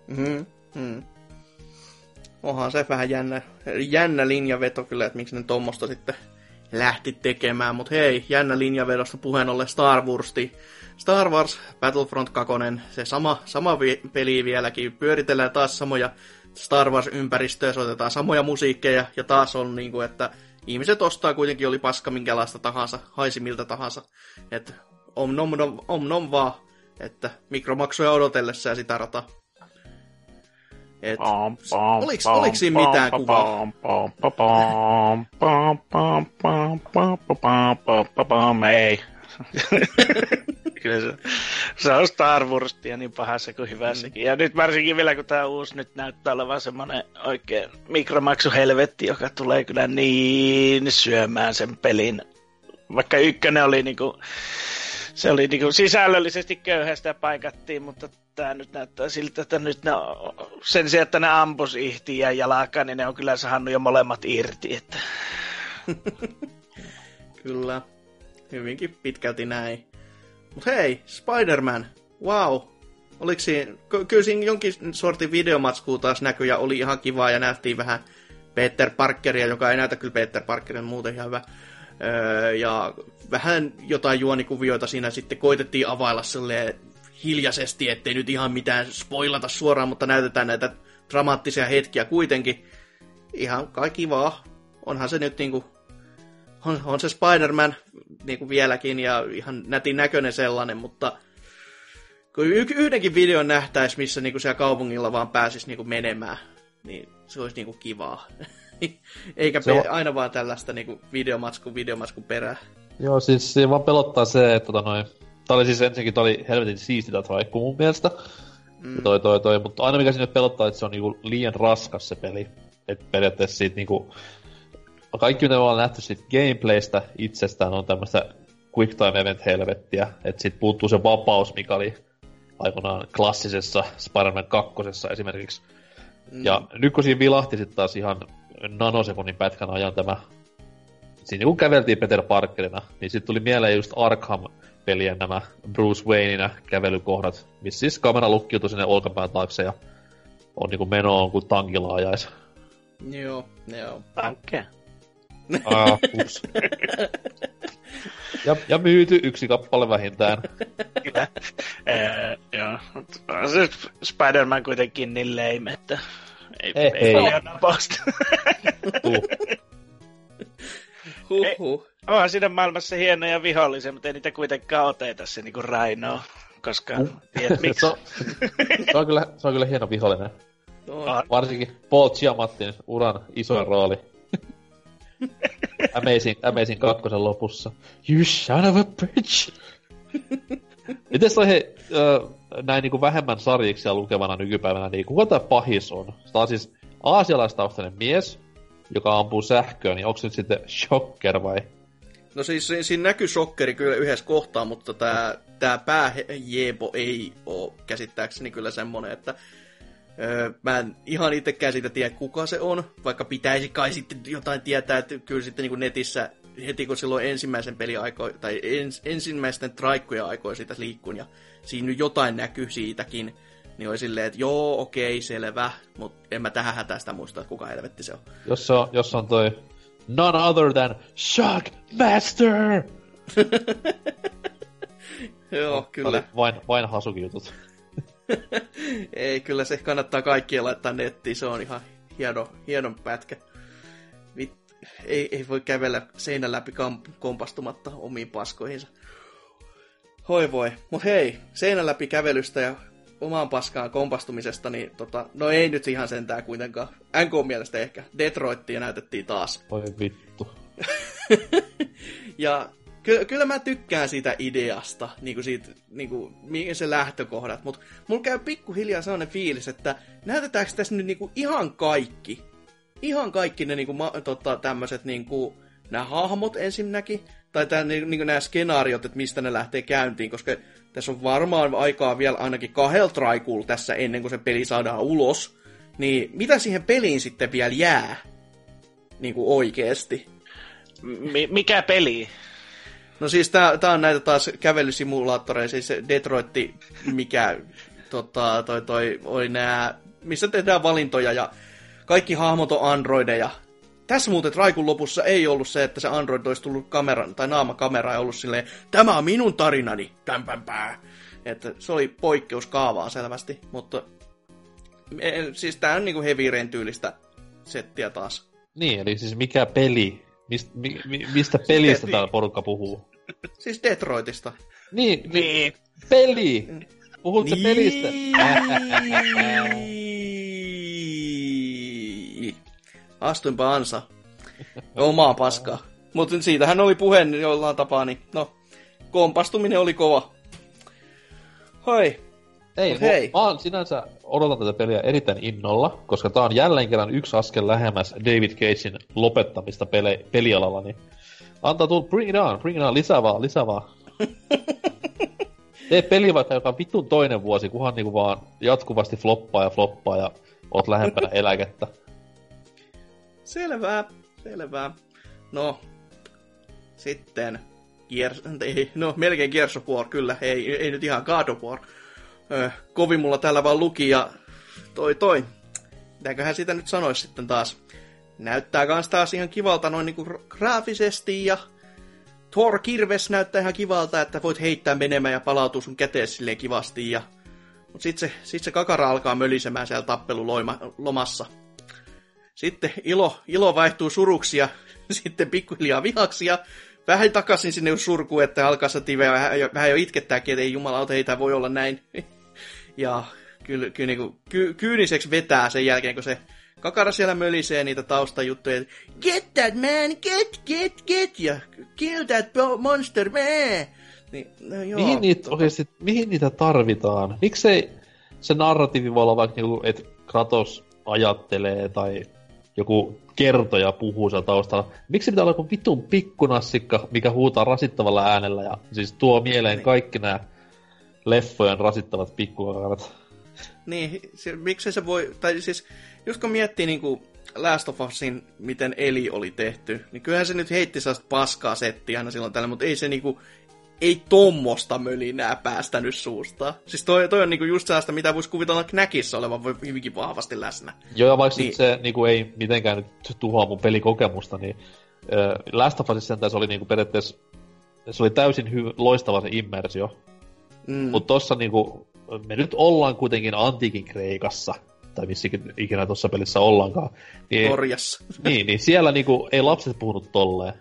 Mm-hmm. Onhan se vähän jännä linjaveto kyllä, että miksi ne tommosta sitten lähti tekemään, mut hei, jännä linjavedosta puheen ollen Star Wars Battlefront 2, se sama peli vieläkin, pyöritellään taas samoja Star Wars-ympäristöjä, soitetaan samoja musiikkeja, ja taas on niinku, että ihmiset ostaa kuitenkin, oli paska minkälaista tahansa, haisi miltä tahansa, että om nom vaan, että mikromaksuja odotellessa ja sitä rataa. Et, oliko siinä mitään kuvaa? Ei. Kyllä se on Star Warstia niin pahassa kuin hyvässäkin. Ja nyt varsinkin vielä, kun tämä uusi nyt näyttää olevan semmoinen oikein mikromaksuhelvetti, joka tulee kyllä niin syömään sen pelin. Vaikka ykkönen oli niinku, se oli niinku sisällöllisesti köyhästä paikattiin, mutta tää nyt näyttää siltä, että nyt ne on, sen sijaan, että ne ampus ihti ja jalaka, niin ne on kyllä saanut jo molemmat irti. Että. Kyllä, hyvinkin pitkälti näin. Mut hei, Spider-Man, wow. Oliko siinä, kyllä siinä jonkin sortin videomatskuu taas näkyi ja oli ihan kivaa ja nähtiin vähän Peter Parkeria, joka ei näytä kyllä Peter Parkerin muuten ihan hyvä. Ja vähän jotain juonikuvioita siinä sitten koitettiin availla silleen hiljaisesti, ettei nyt ihan mitään spoilata suoraan, mutta näytetään näitä dramaattisia hetkiä kuitenkin. Ihan kai kivaa. Onhan se nyt niinku, on se Spider-Man niinku vieläkin ja ihan nätin näköinen sellainen, mutta kun yhdenkin videon nähtäis, missä niinku siellä kaupungilla vaan pääsis niinku menemään, niin se olisi niinku kivaa. Eikä aina vaan tällaista niinku videomatskun perää. Joo, siis se vaan pelottaa se, että Tää oli siis ensinnäkin, tää oli helvetin siisti tää traikku mun mielestä. Mutta aina mikä siinä pelottaa, että se on niinku liian raskas se peli. Et periaatteessa siitä niinku, kaikki mitä me ollaan nähty siitä gameplaystä itsestään on tämmöstä quick time event helvettiä. Et sit puuttuu se vapaus, mikä oli aikanaan klassisessa Spider-Man 2 esimerkiksi. Ja nyt kun siinä vilahti sit taas ihan nanosekunnin pätkän ajan tämä, siinä kun käveltiin Peter Parkerina, niin sit tuli mieleen just Arkham-pelien nämä Bruce Wayneinä kävelykohdat, missä siis kamera lukkiutui sinne olkapään taakse ja on niinku menoon, kun tankilla ajaisi. Joo. Tankkeja. Ups. Ja myyty yksi kappale vähintään. Joo. Se Spider-Man kuitenkin niin leime, että ei paljon napausta. Huhhuh. Onhan siinä maailmassa hienoja vihollisia, mutta ei niitä kuitenkaan oteta se niinku Rainoo, koska tiedät miksi. Se on kyllä hieno vihollinen. Varsinkin Paul Giamattin uran isoin rooli. Amazing 2 lopussa. You son of a bitch! Mites toi hei, näin niinku vähemmän sarjiksia lukevana nykypäivänä, niin kuka tää pahis on? Tää on siis aasialaistaustainen mies, joka ampuu sähköön, niin onko nyt sitten Shocker vai? No siis siinä näkyy Shockeri kyllä yhdessä kohtaa, mutta tää pääjeebo ei oo käsittääkseni kyllä semmonen, että mä en ihan itsekään siitä tiedä, kuka se on, vaikka pitäisi kai sitten jotain tietää, että kyllä sitten niin kuin netissä heti kun silloin ensimmäisen peliaikoin, tai ensimmäisten traikkuja aikoin siitä liikkun, ja siinä nyt jotain näkyy siitäkin, niin oli silleen, että joo, okei, selvä, mutta en mä tähän hätää sitä muista, että kuka helvetti se on. Jos on toi none other than Shockmaster! Joo, kyllä. Vain hasukijutut. Ei, kyllä se kannattaa kaikkien laittaa nettiin, se on ihan hieno pätkä. Ei voi kävellä seinän läpi kompastumatta omiin paskoihinsa. Hoi voi. Mut hei, seinän läpi kävelystä ja omaan paskaan kompastumisesta, niin no ei nyt ihan sentään kuitenkaan. NK mielestä ehkä. Detroittia näytettiin taas. Voi vittu. Ja kyllä mä tykkään siitä ideasta, niinku siitä, niinku se lähtökohdat, mut mulla käy pikkuhiljaa sellainen fiilis, että näytetäänkö tässä nyt niinku ihan kaikki ne niinku tämmöset niinku nämä hahmot ensinnäkin, tai tämän, niinku nämä skenaariot, että mistä ne lähtee käyntiin, koska tässä on varmaan aikaa vielä ainakin 2 traikulla tässä ennen kuin se peli saadaan ulos, niin mitä siihen peliin sitten vielä jää? Niinku oikeesti. Mikä peli? No siis tää on näitä taas kävelysimulaattoreja, siis Detroitti, mikä oli nää, missä tehdään valintoja ja kaikki hahmot on androideja. Tässä muuten traikun lopussa ei ollut se, että se android olisi tullut kameran tai naamakamera ja ollut silleen, tämä on minun tarinani, tämpämpää. Että se oli poikkeuskaavaa selvästi, mutta siis tää on niinku Heavy Rain tyylistä settiä taas. Niin, eli siis mikä peli? Mistä pelistä siis täällä porukka puhuu? Siis Detroitista. Niin. Peli! Puhutko niin. Pelistä? Astuinpa ansa. Omaa paskaa. Mutta siitähän oli puheen jollain tapaa, niin no, kompastuminen oli kova. Hoi. Hei. Mä sinänsä odotan tätä peliä erittäin innolla, koska tää on jälleen kerran yksi askel lähemmäs David Cagein lopettamista pelialalla, niin antaa tulla, bring it on, lisää vaan. Tee peli vaikka joka vittun toinen vuosi, kunhan niinku vaan jatkuvasti floppaa ja oot lähempänä eläkettä. Selvä. No, sitten melkein Gears of War, kyllä, ei nyt ihan God of War. Kovin mulla täällä vaan luki ja toi. Mitäköhän sitä nyt sanois sitten taas. Näyttää kans taas ihan kivalta noin niinku graafisesti ja Thor Kirves näyttää ihan kivalta, että voit heittää menemään ja palautuu sun käteen silleen kivasti. Ja mut sit se kakara alkaa mölisemään siellä tappelulomassa. Sitten ilo vaihtuu suruksi ja sitten pikkuhiljaa vihaksi ja vähän takaisin sinne surkuun, että alkaa sativeä vähän jo itkettääkin, että ei jumalauta, ei tämä voi olla näin. Ja kyllä niinku, kyyniseksi vetää sen jälkeen, kun se kakara siellä mölisee niitä taustajuttuja. Get that man, get, ja kill that monster man. Niin, no joo. Mihin niitä tarvitaan? Miksei se narratiivi voi olla vaikka, että Kratos ajattelee tai joku kertoja puhuu siellä taustalla. Miksi pitää olla joku vitun pikkunassikka, mikä huutaa rasittavalla äänellä ja siis tuo mieleen kaikki nämä leffojen rasittavat pikkukakarat. Niin, miksei se voi, tai siis just kun miettii niinku Last of Usin, miten Eli oli tehty, niin kyllähän se nyt heitti sellaista paskaa settiä aina silloin tällä, mutta ei se niinku, ei tommosta mölinää päästänyt suusta. Siis toi on niinku just sellaista, mitä voisi kuvitella Knäkissä olevan hyvinkin vahvasti läsnä. Joo, ja vaikka niin. Se niinku ei mitenkään nyt tuhoa mun pelikokemusta, niin Last of Usissa sentään se oli niinku periaatteessa, se oli täysin loistava se immersio. Mm. Mutta tossa niinku, me nyt ollaan kuitenkin antiikin Kreikassa, tai missä ikinä tossa pelissä ollaankaan. Niin, Norjassa. Niin, siellä niinku ei lapset puhunut tolleen.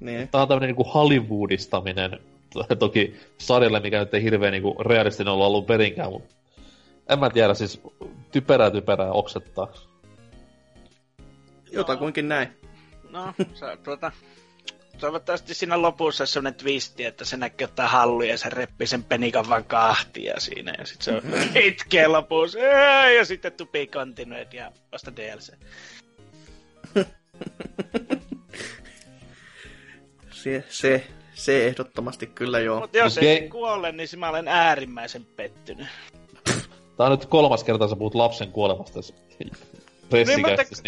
Niin. Tämä on tämmöinen niinku Hollywoodistaminen, toki sarjalle, mikä nyt ei hirveän niinku realistinen ollut alun perinkään, mutta en mä tiedä, siis typerää oksettaa. Jotakuinkin näin. No, toivottavasti siinä lopussa semmoinen twisti, että se näkyy jotain halluja ja se reppii sen penikan vaan kahtia siinä, ja sit se itkee lopussa, ja sitten to be continued, ja vasta DLC. Se ehdottomasti kyllä joo. Mutta jos ei kuole, niin mä olen äärimmäisen pettynyt. Tää on nyt 3. kertaa, sä puhut lapsen kuolemasta pressikästissä.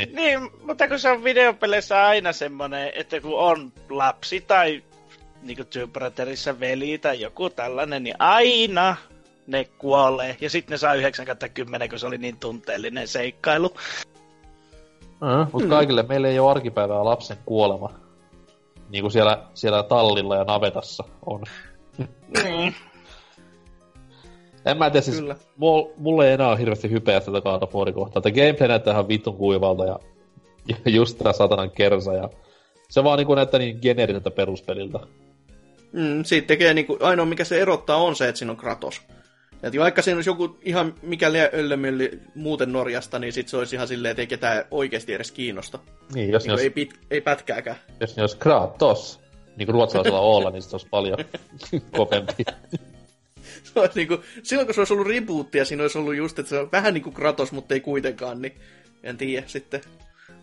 Mutta kun se on videopeleissä aina semmonen, että kun on lapsi tai niinku Two Brotherissa veli tai joku tällainen, niin aina ne kuolee. Ja sitten ne saa 9/10, kun se oli niin tunteellinen seikkailu. Mutta kaikille meille ei ole arkipäivää lapsen kuolema. Niin kuin siellä tallilla ja navetassa on. En mä tiedä, siis mulle ei enää ole hirveästi hypeä tätä kaatapuolikohtaa. Tämä gameplay näyttää ihan vitun kuivalta ja just tää satanan kersa. Ja se vaan niin näyttää niin geneeriseltä peruspeliltä. Siitä tekee niinku, ainoa mikä se erottaa on se, että siinä on Kratos. Ja vaikka siinä olisi joku ihan mikäli öllömölli muuten Norjasta, niin sit se olisi ihan silleen, että ei ketään oikeasti edes kiinnosta. Niin, jos niin olisi, ei pätkääkään. Jos ne olisi Kratos, niin kuin ruotsalaisella Oolla, niin se olisi paljon kovempi. Se olisi niin kuin, silloin kun se olisi ollut rebootia, siinä olisi ollut just, että se on vähän niin kuin Kratos, mutta ei kuitenkaan, niin en tiedä sitten,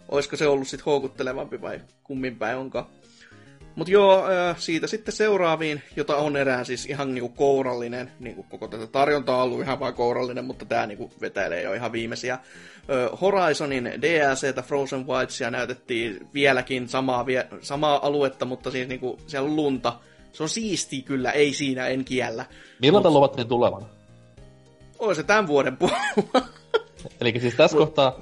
olisiko se ollut sitten houkuttelevampi vai kummin päin onkaan. Mutta joo, siitä sitten seuraaviin, jota on erään siis ihan niinku kourallinen, niinku koko tätä tarjontaa on ollut ihan vaan kourallinen, mutta tää niinku vetäilee jo ihan viimeisiä. Horizonin DLCtä, Frozen Whitesia näytettiin vieläkin samaa aluetta, mutta siis niinku siellä on lunta. Se on siistiä kyllä, ei siinä, en kiellä. Milloin tämän luvattiin tulevan? Oli se tämän vuoden puolella. Eli siis tässä kohtaa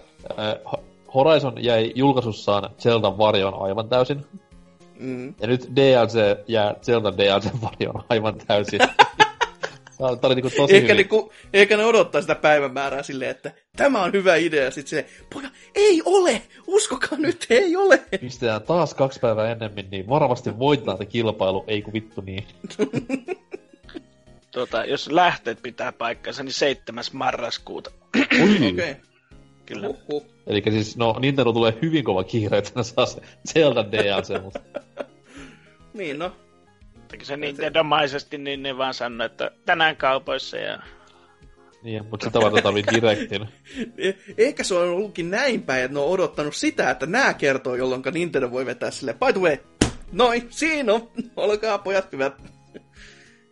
Horizon jäi julkaisussaan Zeldan varjoon aivan täysin. Ja nyt DLC jää Zeldan DLC-varjoon aivan täysin. Tämä oli niinku tosi hyvin. Eikä ne odottaa sitä päivämäärää silleen, että tämä on hyvä idea. Ja sitten silleen, poika, ei ole! Uskokaa nyt, ei ole! Pistetään taas 2 päivää ennemmin, niin varmasti voitetaan se kilpailu, ei kun vittu niin. Jos lähteet pitää paikkansa, niin 7. marraskuuta. Okei. Okay. Kyllä. Uhuh. Eli siis, Nintendo tulee hyvin kova kiire, että ne saa se Zeldan DLC, mutta... Niin, no. Mutta se Nintendo-maisesti, niin ne vaan sanoo, että tänään kaupoissa ja... Niin, mutta sitä varten oli direktin. Ehkä se on ollutkin näin päin, että ne on odottanut sitä, että nää kertoo, jolloin Nintendo voi vetää silleen, by the way, noin, siinä on, olkaa pojat hyvät.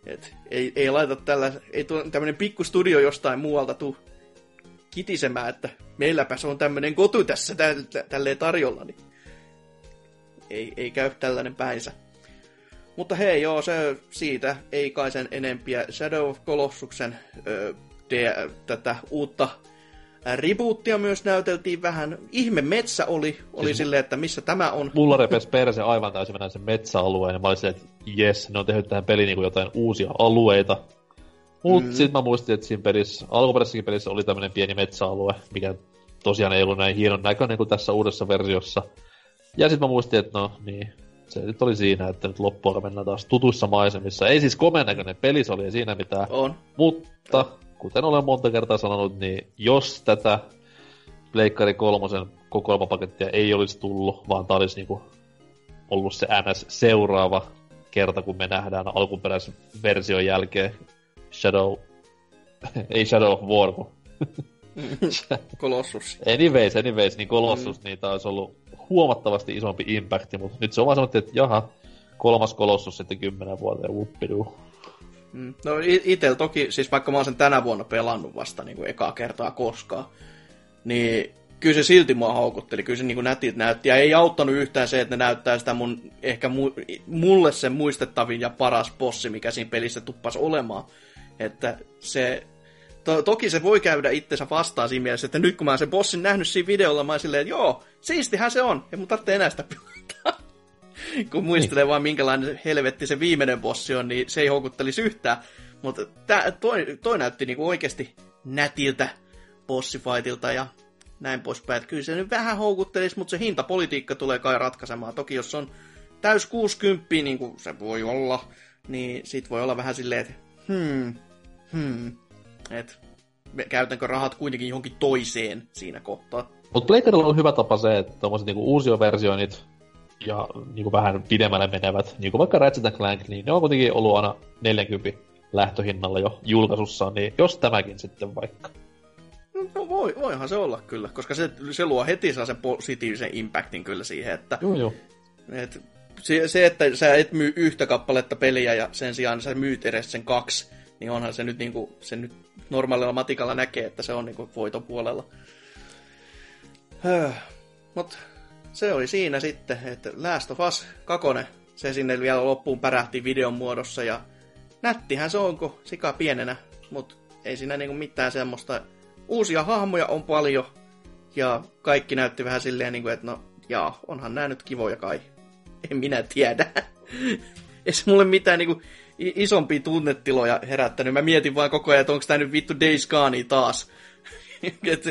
Et, ei laita tällä, ei tämmönen pikkustudio jostain muualta tuu kitisemään, että meilläpä se on tämmönen kotu tässä tälleen tarjolla, niin ei käy tällainen päinsä. Mutta hei, joo, se siitä ei kai sen enempiä Shadow of Colossuksen tätä uutta rebootia myös näyteltiin vähän. Ihme metsä oli siis silleen, että missä tämä on. Mulla repesi perse aivan täysin mennä sen metsäalueen, ja mä olin silleen, että jes, ne on tehnyt tähän peliin niin jotain uusia alueita. Mut sit mä muistin, että siinä pelissä, alkuperäisessäkin pelissä oli tämmönen pieni metsäalue, mikä tosiaan ei ollut näin hienon näköinen kuin tässä uudessa versiossa. Ja sit mä muistin, että se nyt oli siinä, että nyt loppuun mennään taas tutuissa maisemissa. Ei siis komeen näköinen peli, se oli, ei siinä mitään. On. Mutta, kuten olen monta kertaa sanonut, niin jos tätä Pleikkari 3 kokoelmapakettia ei olisi tullut, vaan tää olisi niinku ollut se NS seuraava kerta, kun me nähdään alkuperäisen version jälkeen. Shadow of War, kun... Colossus. Anyways, niin Colossus, niin tää olisi ollut huomattavasti isompi impacti, mutta nyt se on vaan sanottu, että jaha, 3. Colossus sitten 10 vuoteen, whoopidoo. No itellä toki, siis vaikka mä oon sen tänä vuonna pelannut vasta niin kuin ekaa kertaa koskaan, niin kyllä se silti mua haukutteli, kyllä se niin kuin nätit näytti, ja ei auttanut yhtään se, että ne näyttää sitä mun, ehkä mulle sen muistettavin ja paras bossi, mikä siinä pelissä tuppasi olemaan, että se... Toki se voi käydä itsensä vastaan siinä mielessä, että nyt kun mä oon sen bossin nähnyt siinä videolla, mä oon silleen, että joo, siistihän se on, ei mun tarvitse enää sitä pelata. Kun muistelee vaan minkälainen helvetti se viimeinen bossi on, niin se ei houkuttelisi yhtään. Mutta toi näytti niinku oikeasti nätiltä bossifightilta ja näin poispäin. Että kyllä se nyt vähän houkuttelisi, mutta se hintapolitiikka tulee kai ratkaisemaan. Toki jos on täys 60, niin kuin se voi olla, niin sit voi olla vähän silleen, että että käytänkö rahat kuitenkin johonkin toiseen siinä kohtaa. Mutta Playterilla on hyvä tapa se, että tommoset niinku uusioversioinnit ja niinku vähän pidemmälle menevät, niinku vaikka Ratchet & Clank, niin ne on kuitenkin ollut aina 40 lähtöhinnalla jo julkaisussaan, niin jos tämäkin sitten vaikka. No voihan se olla kyllä, koska se luo heti sen positiivisen impactin kyllä siihen, että... Joo. Et se, että sä et myy yhtä kappaletta peliä ja sen sijaan sä myyt edes sen 2, niin onhan se nyt niinku, se nyt normaalilla matikalla näkee, että se on niinku voiton puolella. Mut se oli siinä sitten, että Last of Us 2, se sinne vielä loppuun pärähti videon muodossa, ja nättihän se onko sika pienenä, mut ei siinä niinku mitään semmoista. Uusia hahmoja on paljon, ja kaikki näytti vähän silleen niinku, että onhan nää nyt kivoja kai. En minä tiedä. Ei se mulle mitään niinku... isompia tunnetiloja herättänyt. Mä mietin vaan koko ajan, että onko tää nyt vittu Days Gonea taas.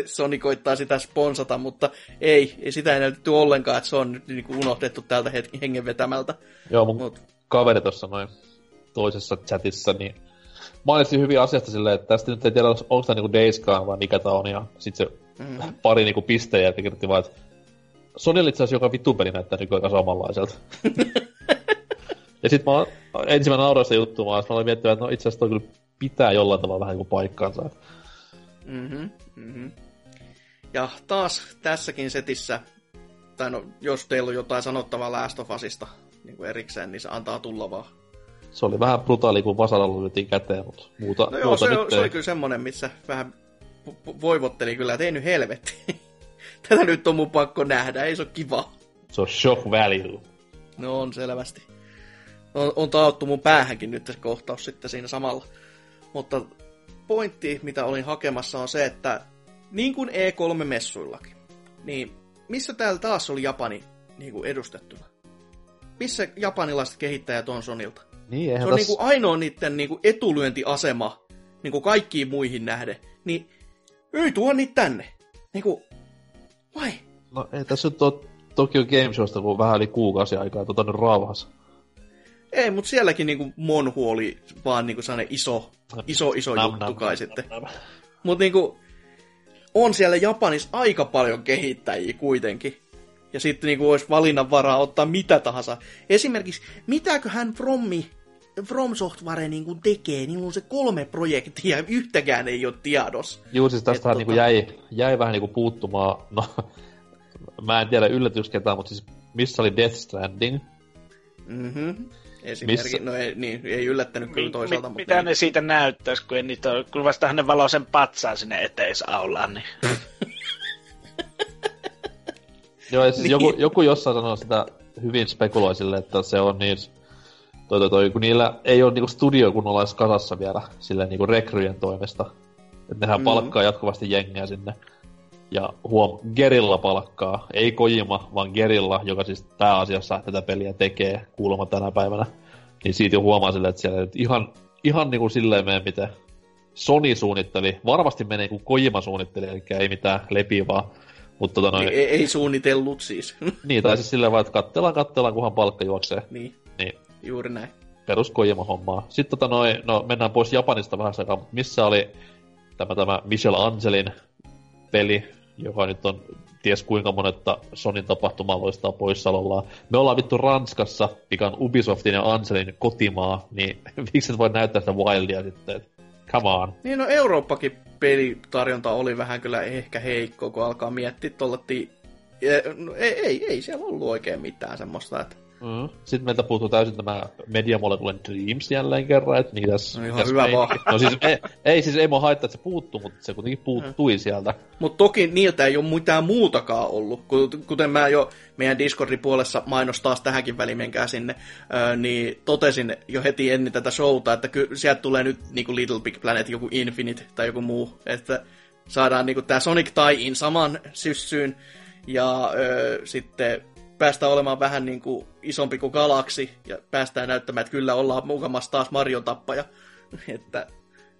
Sony koittaa sitä sponsata, mutta ei sitä ei näytetty ollenkaan, että se on nyt niinku unohdettu tältä hengenvetämältä. Joo, mun kaveri tossa noin toisessa chatissa, niin mainitsin hyvin asiasta silleen, että tästä nyt ei tiedä, onko tämä niinku Dayskaan vai mikä tämä on, ja sit se pari niinku pistejä, ja kirjoitti vaan, että Sony oli itse asiassa joka vittuun peli näyttää nykyään aika samanlaiselta. Ja sit mä oon ensimmäinen nauroin sitä juttua, mä aloin miettimään, että no itse asiassa toi kyllä pitää jollain tavalla vähän niinku paikkaansa. Ja taas tässäkin setissä, tai no, jos teillä on jotain sanottavaa Last of Usista niin erikseen, niin se antaa tulla vaan. Se oli vähän brutaali, kun vasaralla lyötiin käteen, mutta muuta. No joo, se oli kyllä semmonen, missä vähän voivotteli kyllä, että ei nyt helvetti. Tätä nyt on mun pakko nähdä, ei se ole kiva. Se on shock value. No on selvästi. On taottu mun päähänkin nyt se kohtaus sitten siinä samalla. Mutta pointti, mitä olin hakemassa, on se, että niin kuin E3-messuillakin, niin missä täällä taas oli Japani niin kuin edustettuna? Missä japanilaiset kehittäjät on Sonilta? Niin, se on niin kuin ainoa niiden niin kuin etulyöntiasema niin kuin kaikkiin muihin nähden. Niin ei tuo niitä tänne. Niin kuin, vai? No ei tässä nyt ole Tokyo Game Showsta, kun vähän oli kuukausi aikaa tuota rauhassa. Ei, mutta sielläkin niinku Monhu oli vaan niinku sellainen iso juttu kai sitten. Mutta niinku, on siellä Japanissa aika paljon kehittäjiä kuitenkin. Ja sitten niinku olisi valinnanvaraa ottaa mitä tahansa. Esimerkiksi, mitäköhän From Software niinku tekee, niin on se 3 projektia, yhtäkään ei ole tiedossa. Juu, siis tästähän niinku jäi vähän niinku puuttumaan, no mä en tiedä yllätys ketään, mutta siis missä oli Death Stranding? Esimerkiksi, missä? No ei yllättänyt kyllä toisaalta. Mutta mitä ne siitä näyttäisi, kun ei niitä ole, kun vastahan ne valoo sen patsaan sinne eteisaulaan, niin... Joo, ja siis niin. Joku jossain sanoo sitä hyvin spekuloi sille, että se on niin... kun niillä ei ole niinku studio kunnolla edes kasassa vielä silleen niinku rekryjen toimesta. Että nehän palkkaa jatkuvasti jengiä sinne. Ja huom, Gerilla palkkaa. Ei Kojima, vaan Gerilla, joka siis pääasiassa tätä peliä tekee kuulemma tänä päivänä. Niin siitä jo huomaa silleen, että siellä nyt ihan niinku silleen mene, miten Sony suunnitteli. Varmasti menee kuin Kojima suunnitteli, eli ei mitään lepivaa. Mutta ei suunnitellut siis. Niin, tai siis silleen vaan, että kattellaan, kunhan palkka juoksee. Niin. Juuri näin. Perus Kojima-hommaa. Sitten no mennään pois Japanista vähän aikaa, missä oli tämä Michelangelo peli, joka nyt on ties kuinka monetta Sonyn tapahtumaa loistaa poissaolollaan. Me ollaan vittu Ranskassa, mikä on Ubisoftin ja Angelin kotimaa, niin miksi et voi näyttää sitä wildia sitten, että come on. Niin no Eurooppakin pelitarjonta oli vähän kyllä ehkä heikko, kun alkaa miettiä tollattiin. No, ei siellä ollut oikein mitään semmoista, että... Sitten meiltä puuttuu täysin tämä Media Moleculen Dreams jälleen kerran, että mitäs... No ihan hyvä vaan. No siis siis ei mua haittaa, että se puuttuu, mutta se kuitenkin puuttui sieltä. Mutta toki niiltä ei ole mitään muutakaan ollut. Kuten mä jo meidän Discordin puolessa mainostaa tähänkin väliin, menkää sinne, niin totesin jo heti ennen tätä showta, että sieltä tulee nyt niinku Little Big Planet, joku Infinite tai joku muu, että saadaan niinku tää Sonic tie-in saman syssyyn ja sitten... Päästään olemaan vähän niin kuin isompi kuin galaksi, ja päästään näyttämään, että kyllä ollaan mukamassa taas Marion tappaja. Että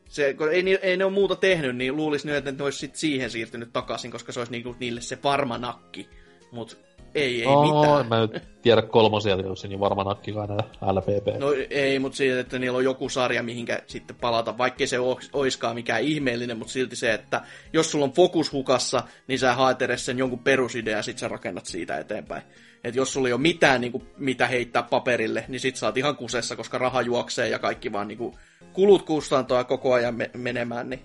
se, kun ei ne ole muuta tehnyt, niin luulisi nyt, että ne olisi sit siihen siirtynyt takaisin, koska se olisi niin kuin niille se varma nakki. Mut ei mitään. Mä en tiedä 3 jos niin varma nakkikaan LPP. No ei, mutta siitä, että niillä on joku sarja, mihinkä sitten palata, vaikkei se oiskaan mikään ihmeellinen, mutta silti se, että jos sulla on fokus hukassa, niin sä haet edes sen jonkun perusidea ja sit sä rakennat siitä eteenpäin. Et jos sulla ei ole mitään, niin kuin, mitä heittää paperille, niin sit sä oot ihan kusessa, koska raha juoksee ja kaikki vaan niin kuin, kulut kustantaa koko ajan menemään, niin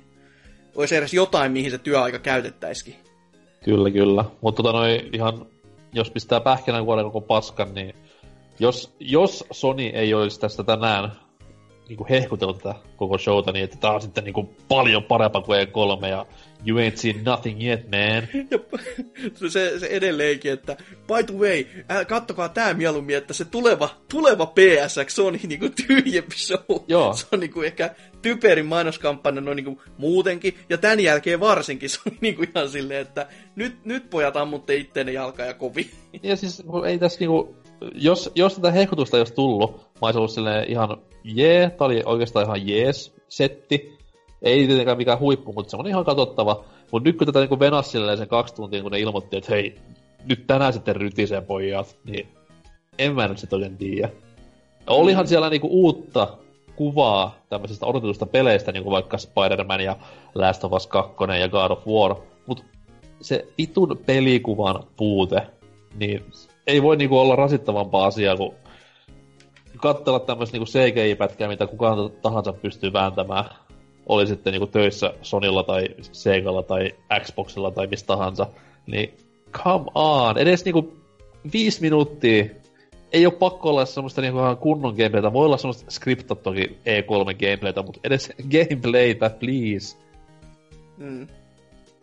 olisi edes jotain, mihin se työaika käytettäisikin. Kyllä. Mutta ihan... Jos pistää pähkinänkuoren koko paskan, niin jos Sony ei olisi tästä tänään niin hehkutellut tätä koko showta, niin että tämä on sitten niin paljon parempaa kuin E3 ja you ain't seen nothing yet, man. Se edelleenkin, että by the way, kattokaa tämä mieluummin, että se tuleva PSX on niin tyhjempi show. Joo. Se on niin ehkä typerin mainoskampanja noin niin muutenkin, ja tämän jälkeen varsinkin se on niin ihan silleen, että nyt pojat ammutte itteenne jalkaa ja kovin. Ja siis ei tässä niinku... Jos tätä hehkutusta ei olisi tullut, mä olisin ollut silleen ihan tää oli oikeastaan ihan setti. Ei tietenkään mikään huippu, mutta se on ihan katsottava. Mutta nyt kun tätä niinku venasi silleen sen 2 tuntia, kun ne ilmoitti, että hei, nyt tänään sitten rytisee pojat, niin en mä nyt sit oikein tiedä. Olihan siellä niinku uutta kuvaa tämmöisistä odotetusta peleistä, niin kuin vaikka Spider-Man ja Last of Us 2 ja God of War, mut se vitun pelikuvan puute, niin ei voi niinku olla rasittavampaa asiaa kuin katsella tämmöistä niinku CGI-pätkää, mitä kukaan tahansa pystyy vääntämään. Oli sitten niinku töissä Sonylla tai Segalla tai Xboxilla tai mistä tahansa. Niin come on! Edes niinku 5 minuuttia ei oo pakko olla semmoista niinku kunnon gameplaytä. Voi olla semmoista skriptat toki E3 gameplaytä, mutta edes gameplaytä, please! Mm.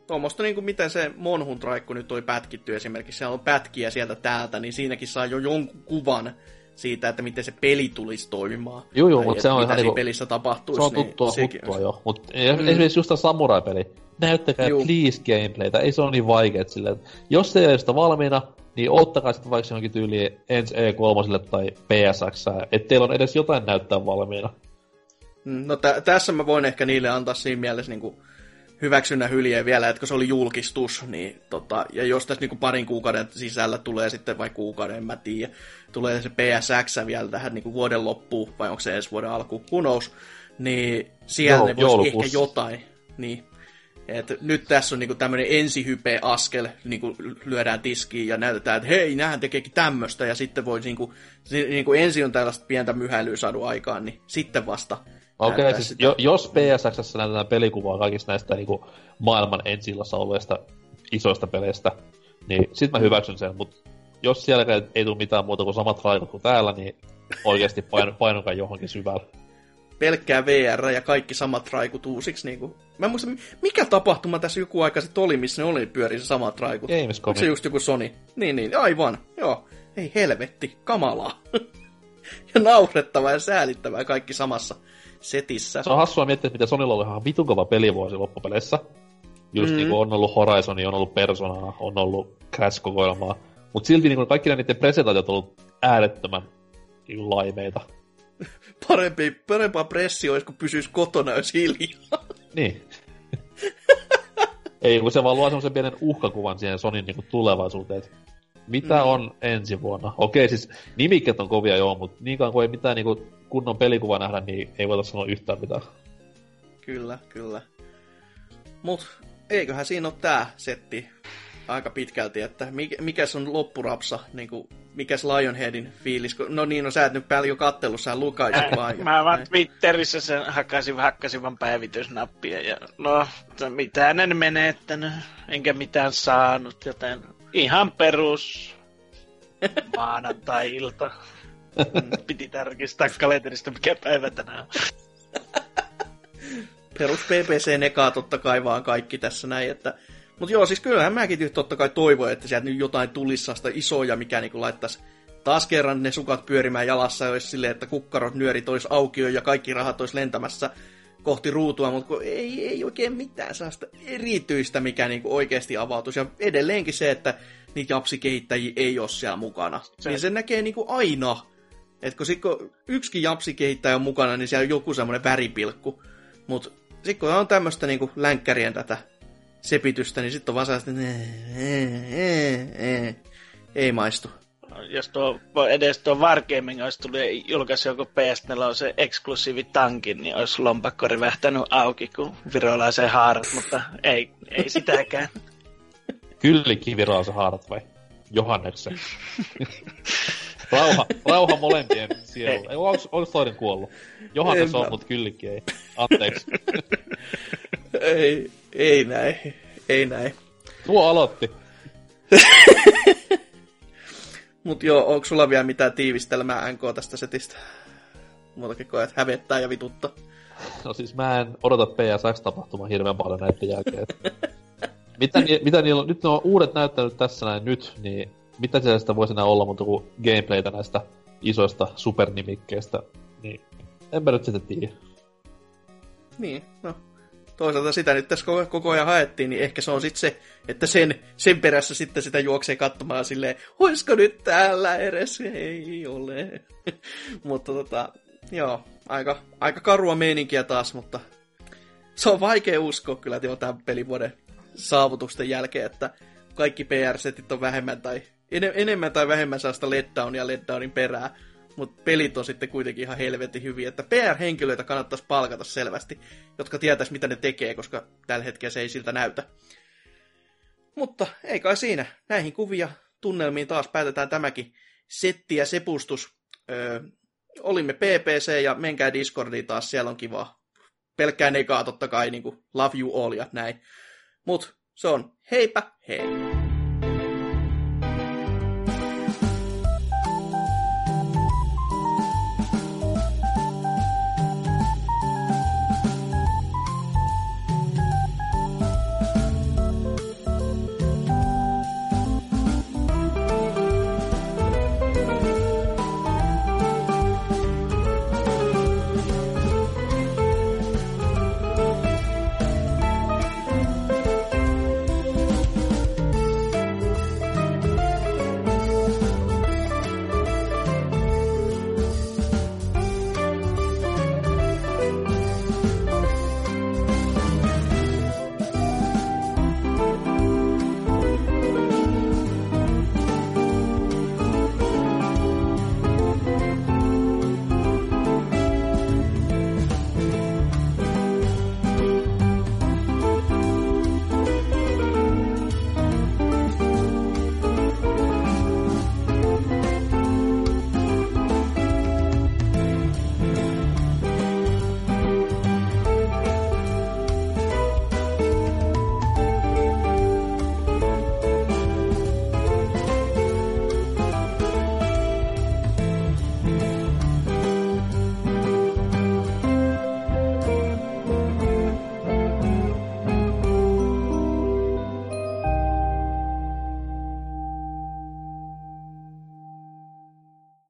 Tuommoista niinku miten se Monhun traikku nyt toi pätkitty esimerkiksi. Siellä on pätkiä sieltä täältä, niin siinäkin saa jo jonkun kuvan siitä, että miten se peli tulisi toimimaan. Joo, mutta se on ihan niinku pelissä tapahtuisi. Se on tuttua niin huttua jo. Mutta esimerkiksi just tämä samurai-peli. Näyttäkää please gameplaytä. Ei se ole niin vaikeet silleen. Jos se ei ole sitä valmiina, niin ottakaa sitten vaikka johonkin tyyliin ensi E3 tai PSX. Että teillä on edes jotain näyttää valmiina. No tässä mä voin ehkä niille antaa siinä mielessä niinku hyväksynnä hyljeä vielä, että kun se oli julkistus, niin ja jos tässä niinku parin kuukauden sisällä tulee sitten, vai kuukauden, en mä tiedä, tulee se PSX vielä tähän niinku vuoden loppuun, vai onko se ensi vuoden alkuun, kunous, niin siellä ne voisi ehkä jotain. Niin. Et nyt tässä on niinku tämmöinen ensihype askel, niinku lyödään tiskiin ja näytetään, että hei, näähän tekeekin tämmöistä, ja sitten voi niinku ensin on tällaista pientä myhäilyä saanut aikaan, niin sitten vasta. Okei, okay, siis jos PSX:ssä näytetään pelikuvaa kaikista näistä niinku maailman ensi-illassa olleista isoista peleistä, niin sit mä hyväksyn sen, mut jos siellä ei tule mitään muuta kuin samat raikot kuin täällä, niin oikeesti painokaa johonkin syvälle. Pelkkää VR ja kaikki samat raikut uusiksi niinku. Mä en muista, mikä tapahtuma tässä joku aika sit oli, missä ne oli pyörii se samat raikut. Onko se just joku Sony? Niin, aivan, joo. Ei helvetti, kamalaa. Ja naurettavaa ja säälittävää kaikki samassa setissä. Se on hassua miettiä, mitä Sonylla oli ihan vitun kova pelivuosi loppupeleissä. Just niinku on ollut Horizonia, on ollut Personaa, on ollut Crash-kokoelmaa. Mut silti niinku kaikki niiden presentaatiot on ollut äärettömän laimeita. Parempaa pressia olisi, kun pysyisi kotona, jos hiljaa. Niin. Ei, kun se vaan luo semmosen pienen uhkakuvan siihen Sonyn niinku tulevaisuuteen, että mitä on ensi vuonna? Okei, siis nimikkeet on kovia joo, mutta niinkaan kun ei mitään niinku kunnon pelikuvaa nähdä, niin ei voida sanoa yhtään mitään. Kyllä. Mut eiköhän siinä ole tää setti aika pitkälti, että mikäs on loppurapsa, niinku mikäs Lionheadin fiilis, no niin, sä et nyt paljon kattellut, sä lukaisit vaan. Mä vaan Twitterissä sen hakkasin vaan päivitysnappia ja no, mitään en menettänyt, enkä mitään saanut, joten ihan perus maanantai-ilta. Piti tarkistaa kalenterista, mikä päivä tänään. Perus PPC-nekaa totta kai vaan kaikki tässä näin, että mutta joo, siis kyllähän mäkin totta kai toivon, että sieltä nyt jotain tulisi sitä isoja, mikä niinku laittaisi taas kerran ne sukat pyörimään jalassa, ja olisi silleen, että kukkarot, nyörit olisi aukio ja kaikki rahat olisi lentämässä kohti ruutua, mutta ei oikein mitään sellaista erityistä, mikä niinku oikeasti avautuisi. Ja edelleenkin se, että niitä japsikehittäjiä ei ole siellä mukana. Niin se näkee niinku aina, että kun yksikin japsikehittäjä on mukana, niin siellä on joku semmoinen väripilkku. Mutta sitten kun on tämmöistä niinku länkkärien tätä sepitystä, niin sitten on vaan sellaista, ei maistu. Jos edes tuo Wargaming olisi tullut julkaisu joku PS4 on se eksklusiivi tankin, niin olisi lompakko rivähtänyt auki kuin virolaisen haarat, mutta ei sitäkään. Kyllikin virolaisen haarat vai? Johanneksen. Rauha molempien sielu. Onko toinen kuollut? Johannes on, mutta Kyllikki ei. Anteeksi. Ei näin. Tuo aloitti. Mut joo, onko sulla vielä mitään tiivistelmää NK tästä setistä? Muutakin koe, että hävettää ja vitutta. No siis mä en odota PSX-tapahtumaa hirveän paljon näiden jälkeen. Mitä niillä on? Nyt ne on uudet näyttänyt tässä näin nyt, niin mitä siellä sitä voisi enää olla muuta kuin gameplaytä näistä isoista supernimikkeistä? Niin enpä nyt sitä tiedä. Niin, no. Toisaalta sitä nyt tässä koko ajan haettiin, niin ehkä se on sitten se, että sen perässä sitten sitä juoksee katsomaan silleen, olisiko nyt täällä edes? Ei ole. Mutta joo, aika karua meininkiä taas, mutta se on vaikea uskoa kyllä tämän pelivuoden saavutusten jälkeen, että kaikki PR-setit on vähemmän tai enemmän tai vähemmän sellaista letdown ja letdownin perää. mutta pelit on sitten kuitenkin ihan helvetin hyviä, että PR-henkilöitä kannattaisi palkata selvästi, jotka tietäisi mitä ne tekee, koska tällä hetkellä se ei siltä näytä. Mutta ei kai siinä. Näihin kuvia tunnelmiin taas päätetään tämäkin setti ja sepustus. Olimme PPC ja menkää Discordiin taas, siellä on kivaa. Pelkkään ekaa totta kai, niin kuin love you all ja näin. Mut se on heipä hei!